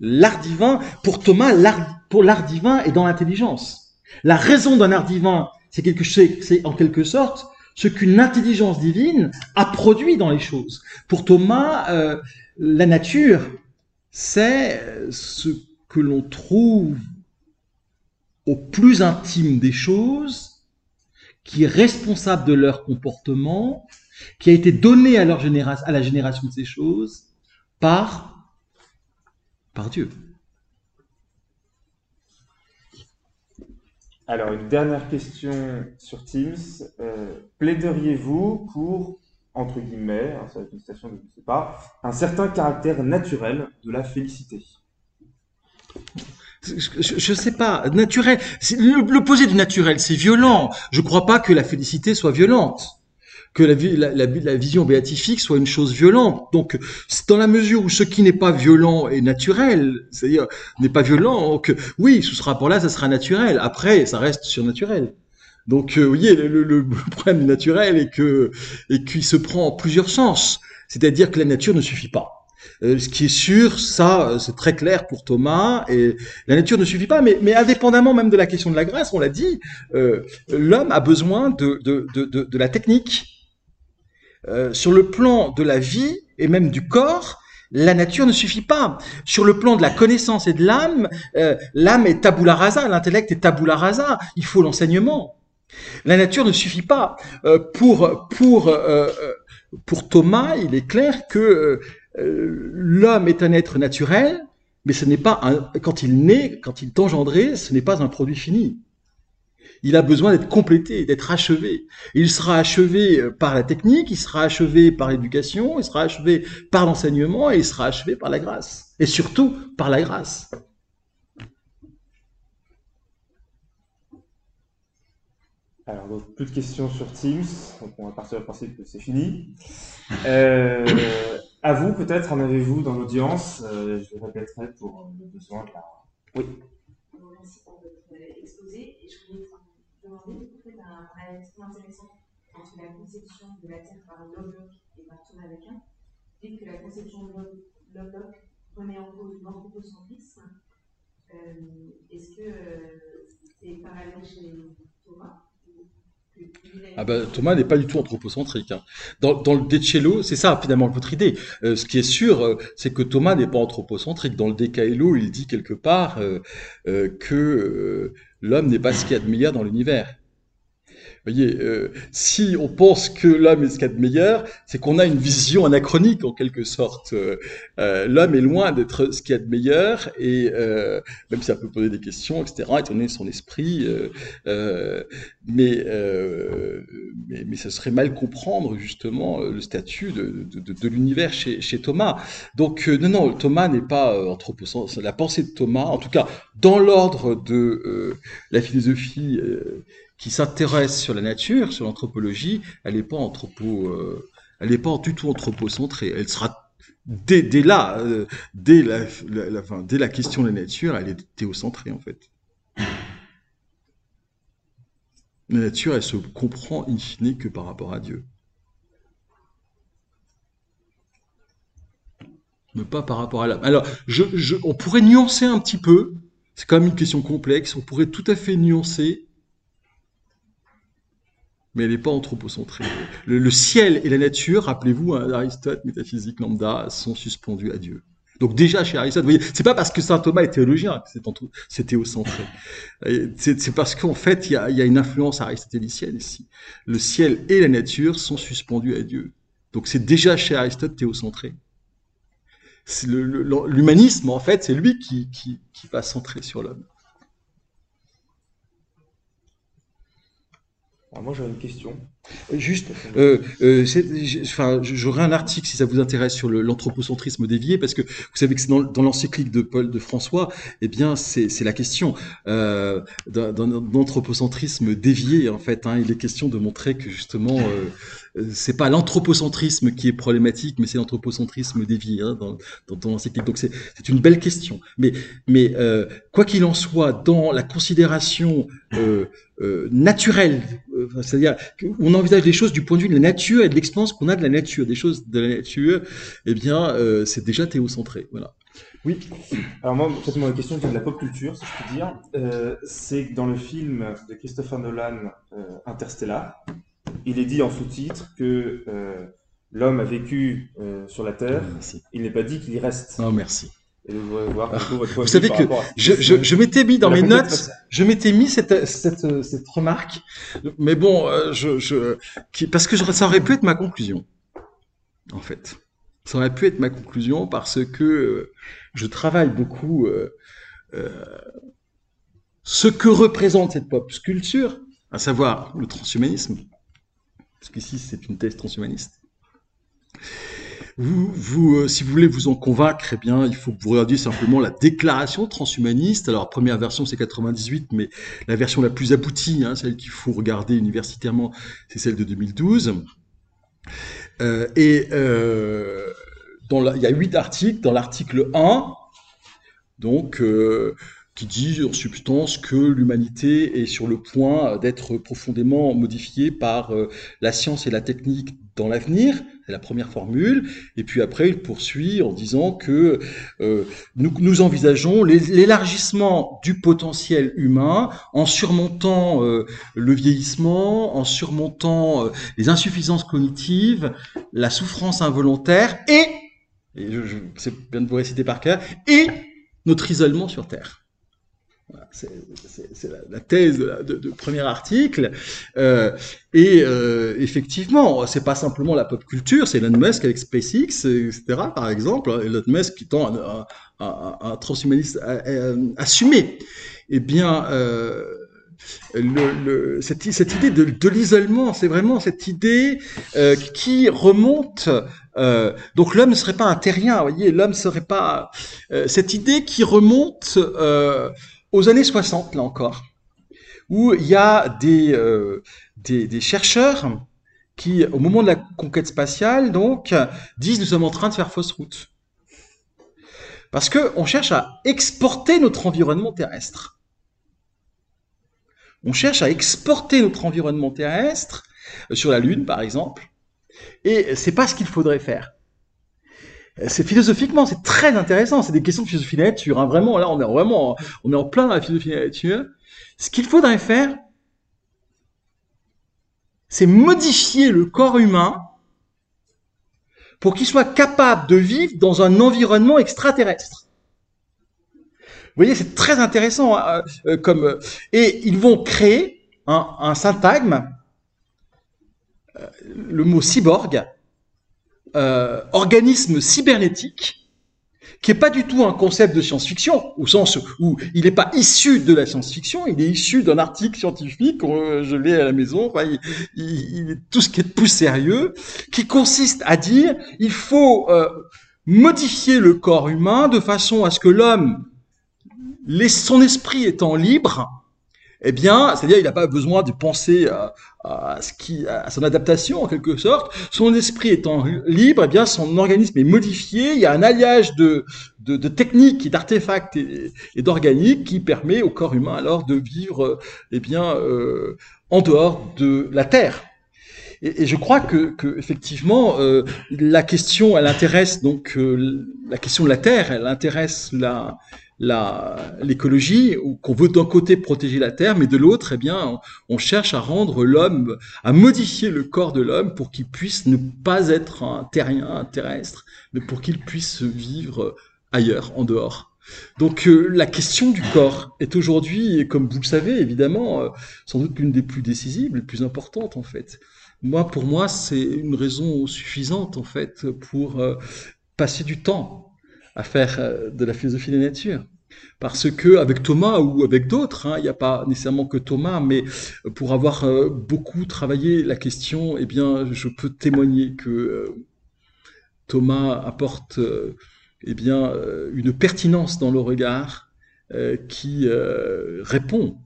l'art divin. Pour Thomas, l'art divin est dans l'intelligence. La raison d'un art divin, c'est en quelque sorte ce qu'une intelligence divine a produit dans les choses. Pour Thomas, euh, la nature, c'est ce que l'on trouve au plus intime des choses, qui est responsable de leur comportement, qui a été donné à, leur génération, à la génération de ces choses par, par Dieu. Alors, une dernière question sur Teams. Euh, plaideriez-vous pour, entre guillemets, hein, ça va être une citation, je ne sais pas, un certain caractère naturel de la félicité ? Je ne sais pas. Naturel, l'opposé du naturel, c'est violent. Je ne crois pas que la félicité soit violente. Que la, la, la vision béatifique soit une chose violente. Donc, dans la mesure où ce qui n'est pas violent est naturel, c'est-à-dire n'est pas violent, donc oui, sous ce rapport-là, ça sera naturel. Après, ça reste surnaturel. Donc, vous voyez, le, le problème du naturel est que, et qu'il se prend en plusieurs sens. C'est-à-dire que la nature ne suffit pas. Euh, ce qui est sûr, ça, c'est très clair pour Thomas, et la nature ne suffit pas, mais, mais indépendamment même de la question de la grâce, on l'a dit, euh, l'homme a besoin de, de, de, de, de la technique. Euh, sur le plan de la vie et même du corps, la nature ne suffit pas. Sur le plan de la connaissance et de l'âme, euh, l'âme est tabula rasa, l'intellect est tabula rasa, il faut l'enseignement. La nature ne suffit pas. Euh, pour, pour, euh, pour Thomas, il est clair que euh, l'homme est un être naturel, mais ce n'est pas un, quand il naît, quand il est engendré, ce n'est pas un produit fini. Il a besoin d'être complété, d'être achevé. Il sera achevé par la technique, il sera achevé par l'éducation, il sera achevé par l'enseignement, et il sera achevé par la grâce. Et surtout, par la grâce. Alors, donc, plus de questions sur Teams, donc on va partir du principe que c'est fini. Euh, à vous, peut-être, en avez-vous dans l'audience euh, Je le répéterai pour le besoin de la... Oui. Merci pour votre exposé. Et je voulais demander de trouver un réalisme intéressant entre la conception de la Terre par Lovelock et par Thomas d'Aquin, dès que la conception de Lovelock remet en cause l'anthropocentrisme. Est-ce que c'est parallèle chez Thomas? Ah ben, Thomas n'est pas du tout anthropocentrique. Hein. Dans, dans le De Caelo, c'est ça finalement votre idée. Euh, ce qui est sûr, euh, c'est que Thomas n'est pas anthropocentrique. Dans le De Caelo, il dit quelque part euh, euh, que euh, l'homme n'est pas ce qu'il y a de meilleur dans l'univers. Vous voyez, euh, si on pense que l'homme est ce qu'il y a de meilleur, c'est qu'on a une vision anachronique en quelque sorte. Euh, euh, l'homme est loin d'être ce qu'il y a de meilleur, et euh, même si ça peut poser des questions, et cetera, étant donné son esprit, euh, euh, mais, euh, mais, mais ça serait mal comprendre justement le statut de, de, de, de l'univers chez, chez Thomas. Donc euh, non, non, Thomas n'est pas euh, anthropocentrique. La pensée de Thomas, en tout cas dans l'ordre de euh, la philosophie euh, qui s'intéresse sur la nature, sur l'anthropologie, elle n'est pas anthropo, euh, elle n'est pas du tout anthropocentrée. Elle sera, dès, dès là, euh, dès, la, la, la, enfin, dès la question de la nature, elle est théocentrée, en fait. La nature, elle se comprend in fine que par rapport à Dieu. Mais pas par rapport à l'âme. Alors, je, je, on pourrait nuancer un petit peu, c'est quand même une question complexe, on pourrait tout à fait nuancer, mais elle n'est pas anthropocentrée. Le, le ciel et la nature, rappelez-vous, hein, Aristote, métaphysique lambda, sont suspendus à Dieu. Donc déjà, chez Aristote, vous voyez, c'est pas parce que saint Thomas est théologien que c'est théocentré. C'est parce qu'en fait, il y, y a une influence aristotélicienne ici. Le ciel et la nature sont suspendus à Dieu. Donc c'est déjà chez Aristote théocentré. L'humanisme, en fait, c'est lui qui, qui, qui va centrer sur l'homme. Moi, j'aurais une question. Juste, euh, euh, j'aurai un article, si ça vous intéresse, sur l'anthropocentrisme dévié, parce que vous savez que c'est dans, dans l'encyclique de Paul de François, eh bien, c'est la question euh, d'un anthropocentrisme dévié, en fait. Hein, il est question de montrer que, justement, euh, c'est pas l'anthropocentrisme qui est problématique, mais c'est l'anthropocentrisme dévié, hein, dans, dans, dans l'encyclique. Donc, c'est une belle question. Mais, mais euh, quoi qu'il en soit, dans la considération euh, euh, naturelle, euh, c'est-à-dire qu'on envisage les choses du point de vue de la nature et de l'expérience qu'on a de la nature, des choses de la nature, eh bien, euh, c'est déjà théocentré. Voilà. Oui. Alors moi, peut-être ma question vient de la pop culture, si je puis dire. Euh, c'est que dans le film de Christopher Nolan, euh, Interstellar, il est dit en sous-titre que euh, l'homme a vécu euh, sur la Terre. Merci. Il n'est pas dit qu'il y reste. Oh, merci. Et vous, voir, ah, votre vous savez que à... je, je, je m'étais mis dans mes notes, je m'étais mis cette, cette, cette remarque, mais bon, je, je, qui, parce que je, ça aurait pu être ma conclusion, en fait. Ça aurait pu être ma conclusion parce que je travaille beaucoup euh, euh, ce que représente cette pop culture, à savoir le transhumanisme, parce qu'ici c'est une thèse transhumaniste. Vous, vous, euh, si vous voulez vous en convaincre, eh bien, il faut que vous regardiez simplement la déclaration transhumaniste. Alors, première version, c'est quatre-vingt-dix-huit, mais la version la plus aboutie, hein, celle qu'il faut regarder universitairement, c'est celle de deux mille douze. Euh, et euh, dans la, il y a huit articles. Dans l'article un, donc, euh, qui dit en substance que l'humanité est sur le point d'être profondément modifiée par euh, la science et la technique dans l'avenir. C'est la première formule. Et puis après, il poursuit en disant que euh, nous, nous envisageons l'élargissement du potentiel humain en surmontant euh, le vieillissement, en surmontant euh, les insuffisances cognitives, la souffrance involontaire et, et je, je c'est bien de vous réciter par cœur, et notre isolement sur Terre. Voilà, c'est la, la thèse de, de, de premier article. Euh, et euh, effectivement, c'est pas simplement la pop culture, c'est Elon Musk avec SpaceX, et cetera. Par exemple, Elon Musk étant un, un, un, un transhumaniste assumé. Eh bien, euh, le, le, cette, cette idée de, de l'isolement, c'est vraiment cette idée euh, qui remonte. Euh, donc l'homme ne serait pas un terrien, vous voyez, l'homme ne serait pas euh, cette idée qui remonte. Euh, Aux années soixante, là encore, où il y a des, euh, des, des chercheurs qui, au moment de la conquête spatiale, donc, disent « nous sommes en train de faire fausse route ». Parce qu'on cherche à exporter notre environnement terrestre. On cherche à exporter notre environnement terrestre, sur la Lune, par exemple, et ce n'est pas ce qu'il faudrait faire. C'est philosophiquement, c'est très intéressant. C'est des questions de philosophie de la nature. Hein. Vraiment, là, on est vraiment, on est en plein dans la philosophie de la nature. Ce qu'il faudrait faire, c'est modifier le corps humain pour qu'il soit capable de vivre dans un environnement extraterrestre. Vous voyez, c'est très intéressant. Hein, comme et ils vont créer un, un syntagme, le mot cyborg. Euh, organisme cybernétique, qui n'est pas du tout un concept de science-fiction, au sens où il n'est pas issu de la science-fiction, il est issu d'un article scientifique, euh, je l'ai à la maison, enfin, il, il, il est tout ce qui est de plus sérieux, qui consiste à dire il faut euh, modifier le corps humain de façon à ce que l'homme, son esprit étant libre, eh bien, c'est-à-dire il n'a pas besoin de penser à, à, ce qui, à son adaptation, en quelque sorte. Son esprit étant libre, eh bien, son organisme est modifié. Il y a un alliage de, de, de techniques, d'artefacts et, et d'organiques qui permet au corps humain alors de vivre eh bien, euh, en dehors de la Terre. Et, et je crois que, que effectivement, euh, la question, elle intéresse donc euh, la question de la Terre, elle intéresse la... l'écologie, qu'on veut d'un côté protéger la Terre, mais de l'autre, eh bien, on cherche à rendre l'homme, à modifier le corps de l'homme pour qu'il puisse ne pas être un terrien, un terrestre, mais pour qu'il puisse vivre ailleurs, en dehors. Donc euh, la question du corps est aujourd'hui, comme vous le savez évidemment, euh, sans doute l'une des plus décisives, les plus importantes en fait. Moi, pour moi, c'est une raison suffisante en fait pour euh, passer du temps à faire de la philosophie de la nature. Parce que avec Thomas ou avec d'autres, hein, il n'y a pas nécessairement que Thomas, mais pour avoir euh, beaucoup travaillé la question, eh bien, je peux témoigner que euh, Thomas apporte euh, eh bien, euh, une pertinence dans le regard euh, qui euh, répond.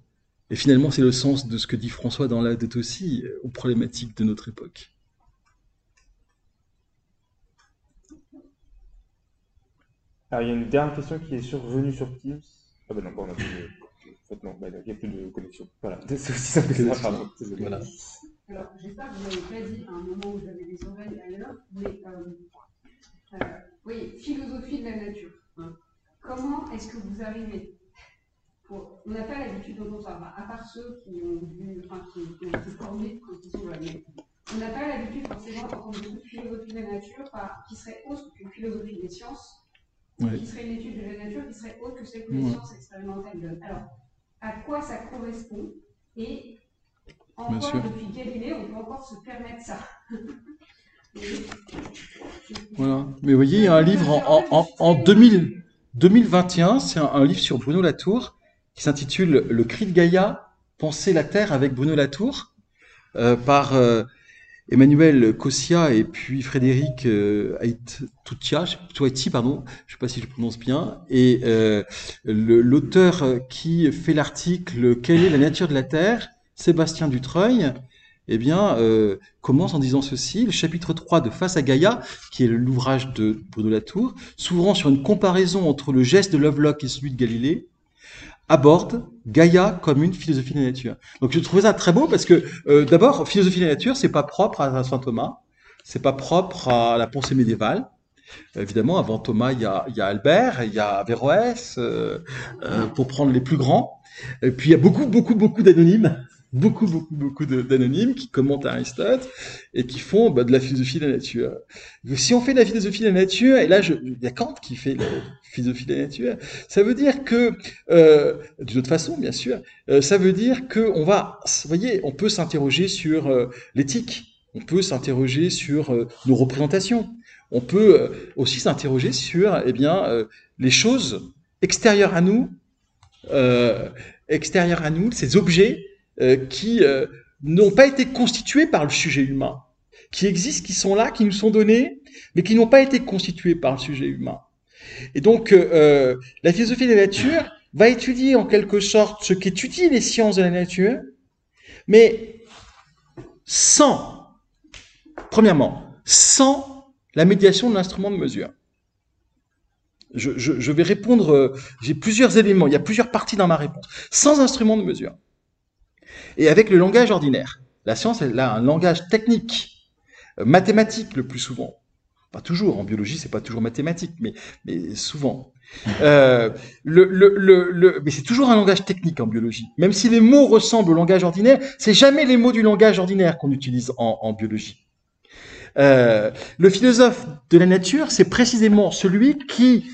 Et finalement, c'est le sens de ce que dit François dans la dette aussi, aux problématiques de notre époque. Alors, il y a une dernière question qui est survenue sur Teams. Ah ben non, on a plus de... En fait, non, il n'y a plus de connexion. Voilà, c'est aussi simple que ça. Pardon. Voilà. Alors, j'espère que vous n'avez pas dit à un moment où j'avais les oreilles ailleurs, mais euh, euh, oui, philosophie de la nature. Hein. Comment est-ce que vous arrivez pour... On n'a pas l'habitude d'entendre ça, à part ceux qui ont vu, enfin, qui ont été formés quand ils sont là. On n'a pas l'habitude forcément d'entendre beaucoup de philosophie de la nature par... qui serait autre qu'une philosophie des sciences. Ouais. Qui serait une étude de la nature qui serait autre que celle que les ouais. sciences expérimentales donnent. Alors, à quoi ça correspond et en Bien quoi, sûr. Depuis Galilée, on peut encore se permettre ça. Voilà. Mais vous voyez, il y a un livre en, en, en, en deux mille, deux mille vingt et un, c'est un, un livre sur Bruno Latour qui s'intitule « Le cri de Gaïa, penser la Terre avec Bruno Latour euh, » par... Euh, Emmanuel Kossia et puis Frédéric euh, Touaiti, pardon, je ne sais pas si je prononce bien, et euh, l'auteur qui fait l'article « Quelle est la nature de la Terre ?», Sébastien Dutreuil, eh bien, euh, commence en disant ceci, le chapitre trois de « Face à Gaïa », qui est l'ouvrage de Bruno Latour, s'ouvrant sur une comparaison entre le geste de Lovelock et celui de Galilée, aborde Gaïa comme une philosophie de la nature. Donc je trouvais ça très beau parce que euh, d'abord, philosophie de la nature, c'est pas propre à Saint Thomas, c'est pas propre à la pensée médiévale. Évidemment, avant Thomas, il y a, il y a Albert, il y a Averroès, euh, euh, pour prendre les plus grands. Et puis il y a beaucoup, beaucoup, beaucoup d'anonymes, beaucoup, beaucoup, beaucoup d'anonymes qui commentent Aristote et qui font bah, de la philosophie de la nature. Donc, si on fait de la philosophie de la nature, et là, je, il y a Kant qui fait la philosophie de la nature, ça veut dire que, euh, d'une autre façon, bien sûr, euh, ça veut dire qu'on va, vous voyez, on peut s'interroger sur euh, l'éthique, on peut s'interroger sur euh, nos représentations, on peut euh, aussi s'interroger sur, eh bien, euh, les choses extérieures à nous, euh, extérieures à nous, ces objets, Euh, qui euh, n'ont pas été constitués par le sujet humain, qui existent, qui sont là, qui nous sont donnés, mais qui n'ont pas été constitués par le sujet humain. Et donc, euh, la philosophie de la nature va étudier en quelque sorte ce qu'étudient les sciences de la nature, mais sans, premièrement, sans la médiation de l'instrument de mesure. Je, je, je vais répondre, euh, j'ai plusieurs éléments, il y a plusieurs parties dans ma réponse. Sans instrument de mesure. Et avec le langage ordinaire. La science, elle a un langage technique, mathématique le plus souvent. Pas toujours, en biologie, c'est pas toujours mathématique, mais, mais souvent. Euh, le, le, le, le, mais c'est toujours un langage technique en biologie. Même si les mots ressemblent au langage ordinaire, c'est jamais les mots du langage ordinaire qu'on utilise en, en biologie. Euh, le philosophe de la nature, c'est précisément celui qui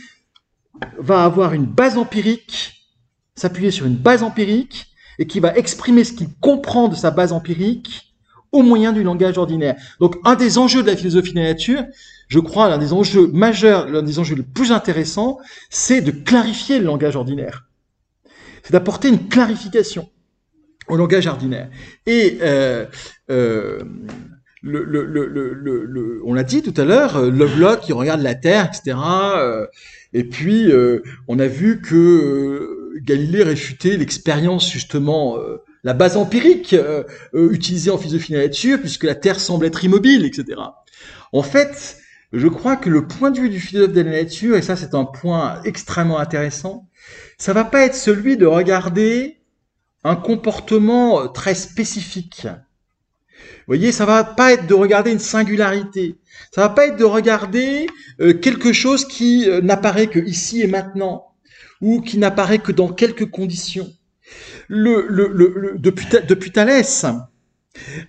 va avoir une base empirique, s'appuyer sur une base empirique, et qui va exprimer ce qu'il comprend de sa base empirique au moyen du langage ordinaire. Donc, un des enjeux de la philosophie de la nature, je crois, l'un des enjeux majeurs, l'un des enjeux les plus intéressants, c'est de clarifier le langage ordinaire. C'est d'apporter une clarification au langage ordinaire. Et euh, euh, le, le, le, le, le, le, on l'a dit tout à l'heure, Lovelock, il regarde la Terre, et cetera. Et puis, euh, on a vu que... Euh, Galilée réfutait l'expérience, justement, euh, la base empirique euh, euh, utilisée en philosophie là-dessus, puisque la Terre semble être immobile, et cetera. En fait, je crois que le point de vue du philosophe de la nature, et ça c'est un point extrêmement intéressant, ça va pas être celui de regarder un comportement très spécifique. Vous voyez, ça va pas être de regarder une singularité, ça va pas être de regarder euh, quelque chose qui euh, n'apparaît que ici et maintenant, ou qui n'apparaît que dans quelques conditions. Le, le, le, le, depuis, depuis Thalès,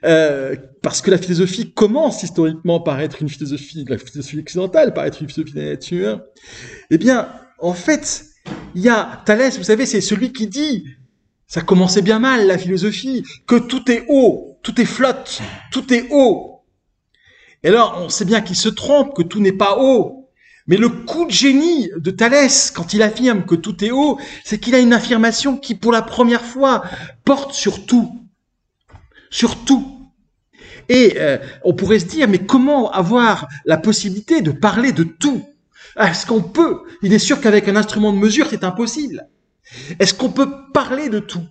euh, parce que la philosophie commence historiquement par être une philosophie, la philosophie occidentale, par être une philosophie de la nature, eh bien, en fait, il y a Thalès, vous savez, c'est celui qui dit, ça commençait bien mal la philosophie, que tout est eau, tout est flotte, tout est eau. Et alors, on sait bien qu'il se trompe, que tout n'est pas eau. Mais le coup de génie de Thalès, quand il affirme que tout est eau, c'est qu'il a une affirmation qui, pour la première fois, porte sur tout. Sur tout. Et euh, on pourrait se dire, mais comment avoir la possibilité de parler de tout? Est-ce qu'on peut? Il est sûr qu'avec un instrument de mesure, c'est impossible. Est-ce qu'on peut parler de tout?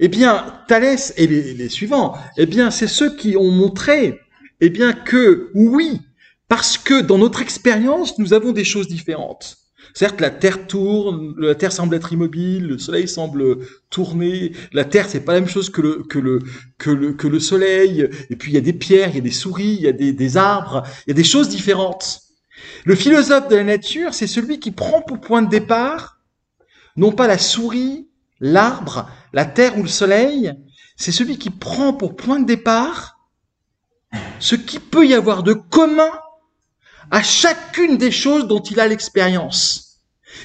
Eh bien, Thalès et les, les suivants, eh bien, c'est ceux qui ont montré, eh bien, que oui, parce que dans notre expérience, nous avons des choses différentes. Certes, la Terre tourne, la Terre semble être immobile, le Soleil semble tourner. La Terre, c'est pas la même chose que le que le que le que le Soleil. Et puis il y a des pierres, il y a des souris, il y a des, des arbres, il y a des choses différentes. Le philosophe de la nature, c'est celui qui prend pour point de départ non pas la souris, l'arbre, la Terre ou le Soleil. C'est celui qui prend pour point de départ ce qui peut y avoir de commun à chacune des choses dont il a l'expérience.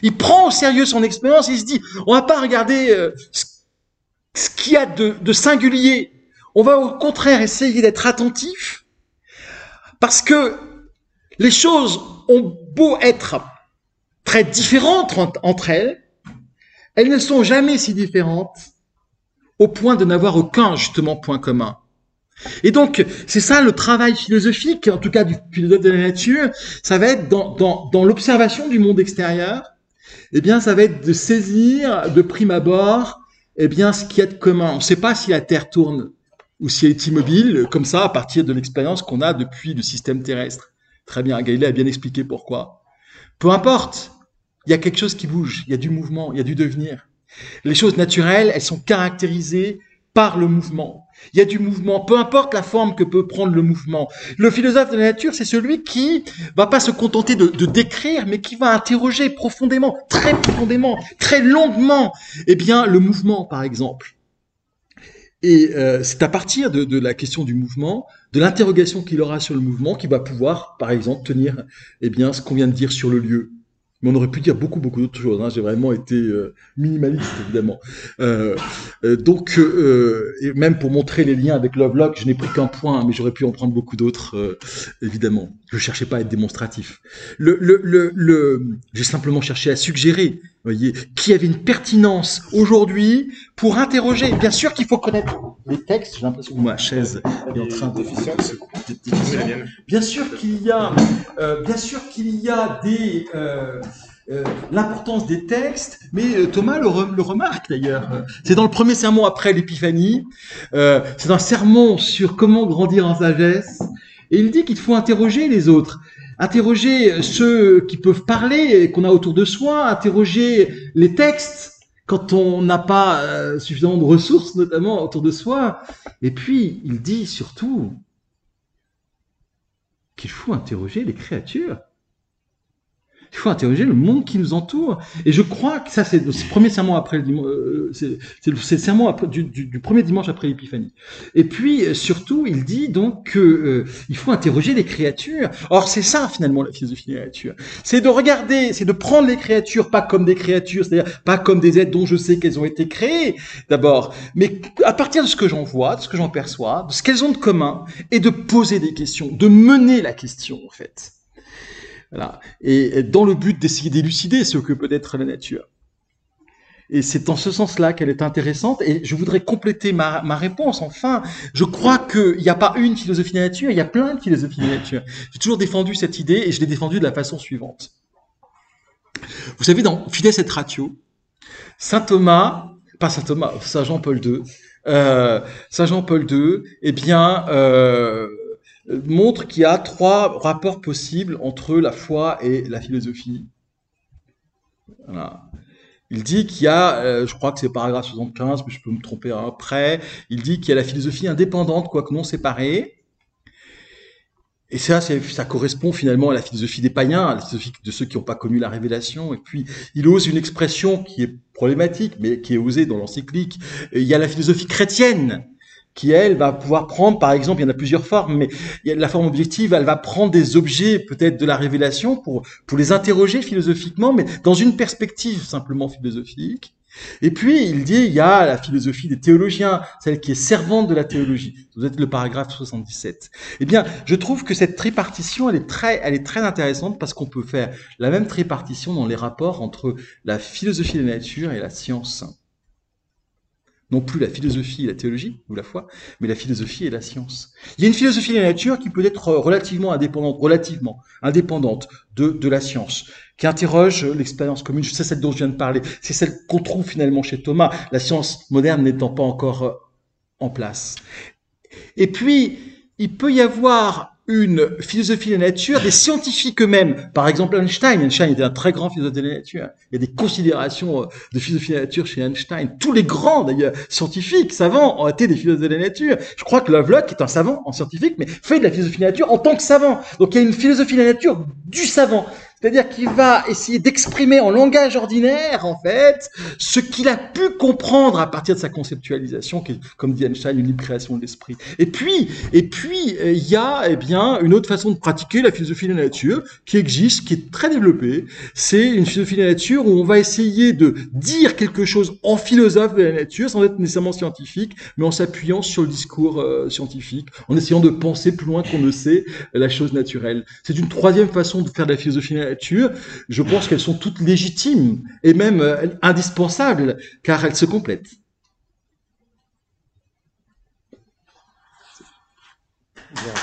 Il prend au sérieux son expérience et il se dit, on va pas regarder euh, ce qu'il y a de, de singulier. On va au contraire essayer d'être attentif, parce que les choses ont beau être très différentes entre, entre elles, elles ne sont jamais si différentes au point de n'avoir aucun, justement, point commun. Et donc, c'est ça le travail philosophique, en tout cas du philosophe de la nature, ça va être dans, dans, dans l'observation du monde extérieur, eh bien, ça va être de saisir de prime abord, eh bien, ce qu'il y a de commun. On ne sait pas si la Terre tourne ou si elle est immobile, comme ça, à partir de l'expérience qu'on a depuis le système terrestre. Très bien, Galilée a bien expliqué pourquoi. Peu importe, il y a quelque chose qui bouge, il y a du mouvement, il y a du devenir. Les choses naturelles, elles sont caractérisées par le mouvement. Il y a du mouvement, peu importe la forme que peut prendre le mouvement. Le philosophe de la nature, c'est celui qui va pas se contenter de, de décrire, mais qui va interroger profondément, très profondément, très longuement, eh bien, le mouvement, par exemple. Et euh, c'est à partir de, de la question du mouvement, de l'interrogation qu'il aura sur le mouvement, qu'il va pouvoir, par exemple, tenir, eh bien, ce qu'on vient de dire sur le lieu. Mais on aurait pu dire beaucoup, beaucoup d'autres choses. Hein. J'ai vraiment été euh, minimaliste, évidemment. Euh, euh, donc, euh, et même pour montrer les liens avec Lovelock, je n'ai pris qu'un point, mais j'aurais pu en prendre beaucoup d'autres, euh, évidemment. Je ne cherchais pas à être démonstratif. Le, le, le, le... J'ai simplement cherché à suggérer, voyez, qu'il y avait une pertinence aujourd'hui pour interroger. Bien sûr qu'il faut connaître les textes. J'ai l'impression que ma chaise est en train de... Bien sûr qu'il y a, euh, bien sûr qu'il y a des... Euh... Euh, l'importance des textes, mais euh, Thomas le, re le remarque d'ailleurs. C'est dans le premier sermon après l'Épiphanie, euh, c'est un sermon sur comment grandir en sagesse, et il dit qu'il faut interroger les autres, interroger ceux qui peuvent parler, qu'on a autour de soi, interroger les textes, quand on n'a pas euh, suffisamment de ressources, notamment autour de soi. Et puis, il dit surtout qu'il faut interroger les créatures. Il faut interroger le monde qui nous entoure. Et je crois que ça, c'est le premier sermon après le dimanche, c'est le sermon après, du, du, du premier dimanche après l'Épiphanie. Et puis, surtout, il dit donc qu'il euh, faut interroger les créatures. Or, c'est ça, finalement, la philosophie de la nature. C'est de regarder, c'est de prendre les créatures, pas comme des créatures, c'est-à-dire pas comme des êtres dont je sais qu'elles ont été créées, d'abord, mais à partir de ce que j'en vois, de ce que j'en perçois, de ce qu'elles ont de commun, et de poser des questions, de mener la question, en fait. Voilà. Et dans le but d'essayer d'élucider ce que peut être la nature. Et c'est en ce sens-là qu'elle est intéressante. Et je voudrais compléter ma, ma réponse. Enfin, je crois qu'il n'y a pas une philosophie de la nature, il y a plein de philosophies de la nature. J'ai toujours défendu cette idée et je l'ai défendue de la façon suivante. Vous savez, dans Fides et Ratio, Saint Thomas, pas Saint Thomas, Saint Jean-Paul deux, euh, Saint Jean-Paul deux, eh bien, euh, montre qu'il y a trois rapports possibles entre la foi et la philosophie. Voilà. Il dit qu'il y a, euh, je crois que c'est paragraphe soixante-quinze, mais je peux me tromper après, il dit qu'il y a la philosophie indépendante, quoique non séparée. Et ça, ça correspond finalement à la philosophie des païens, à la philosophie de ceux qui n'ont pas connu la révélation. Et puis, il ose une expression qui est problématique, mais qui est osée dans l'encyclique. Il y a la philosophie chrétienne, qui, elle, va pouvoir prendre, par exemple, il y en a plusieurs formes, mais il y a la forme objective, elle va prendre des objets, peut-être, de la révélation pour, pour les interroger philosophiquement, mais dans une perspective simplement philosophique. Et puis, il dit, il y a la philosophie des théologiens, celle qui est servante de la théologie. Vous êtes le paragraphe soixante-dix-sept. Eh bien, je trouve que cette tripartition, elle est très, elle est très intéressante parce qu'on peut faire la même tripartition dans les rapports entre la philosophie de la nature et la science. Non plus la philosophie et la théologie, ou la foi, mais la philosophie et la science. Il y a une philosophie de la nature qui peut être relativement indépendante, relativement indépendante de, de la science, qui interroge l'expérience commune. C'est celle dont je viens de parler, c'est celle qu'on trouve finalement chez Thomas, la science moderne n'étant pas encore en place. Et puis, il peut y avoir une philosophie de la nature des scientifiques eux-mêmes. Par exemple, Einstein. Einstein était un très grand philosophe de la nature. Il y a des considérations de philosophie de la nature chez Einstein. Tous les grands, d'ailleurs, scientifiques, savants, ont été des philosophes de la nature. Je crois que Lovelock est un savant en scientifique, mais fait de la philosophie de la nature en tant que savant. Donc, il y a une philosophie de la nature du savant. C'est-à-dire qu'il va essayer d'exprimer en langage ordinaire, en fait, ce qu'il a pu comprendre à partir de sa conceptualisation, qui est, comme dit Einstein, une libre création de l'esprit. Et puis, et puis, il y a, eh bien, une autre façon de pratiquer la philosophie de la nature qui existe, qui est très développée. C'est une philosophie de la nature où on va essayer de dire quelque chose en philosophe de la nature, sans être nécessairement scientifique, mais en s'appuyant sur le discours euh, scientifique, en essayant de penser plus loin qu'on ne sait la chose naturelle. C'est une troisième façon de faire de la philosophie de la nature. Je pense qu'elles sont toutes légitimes et même euh, indispensables, car elles se complètent. Bien.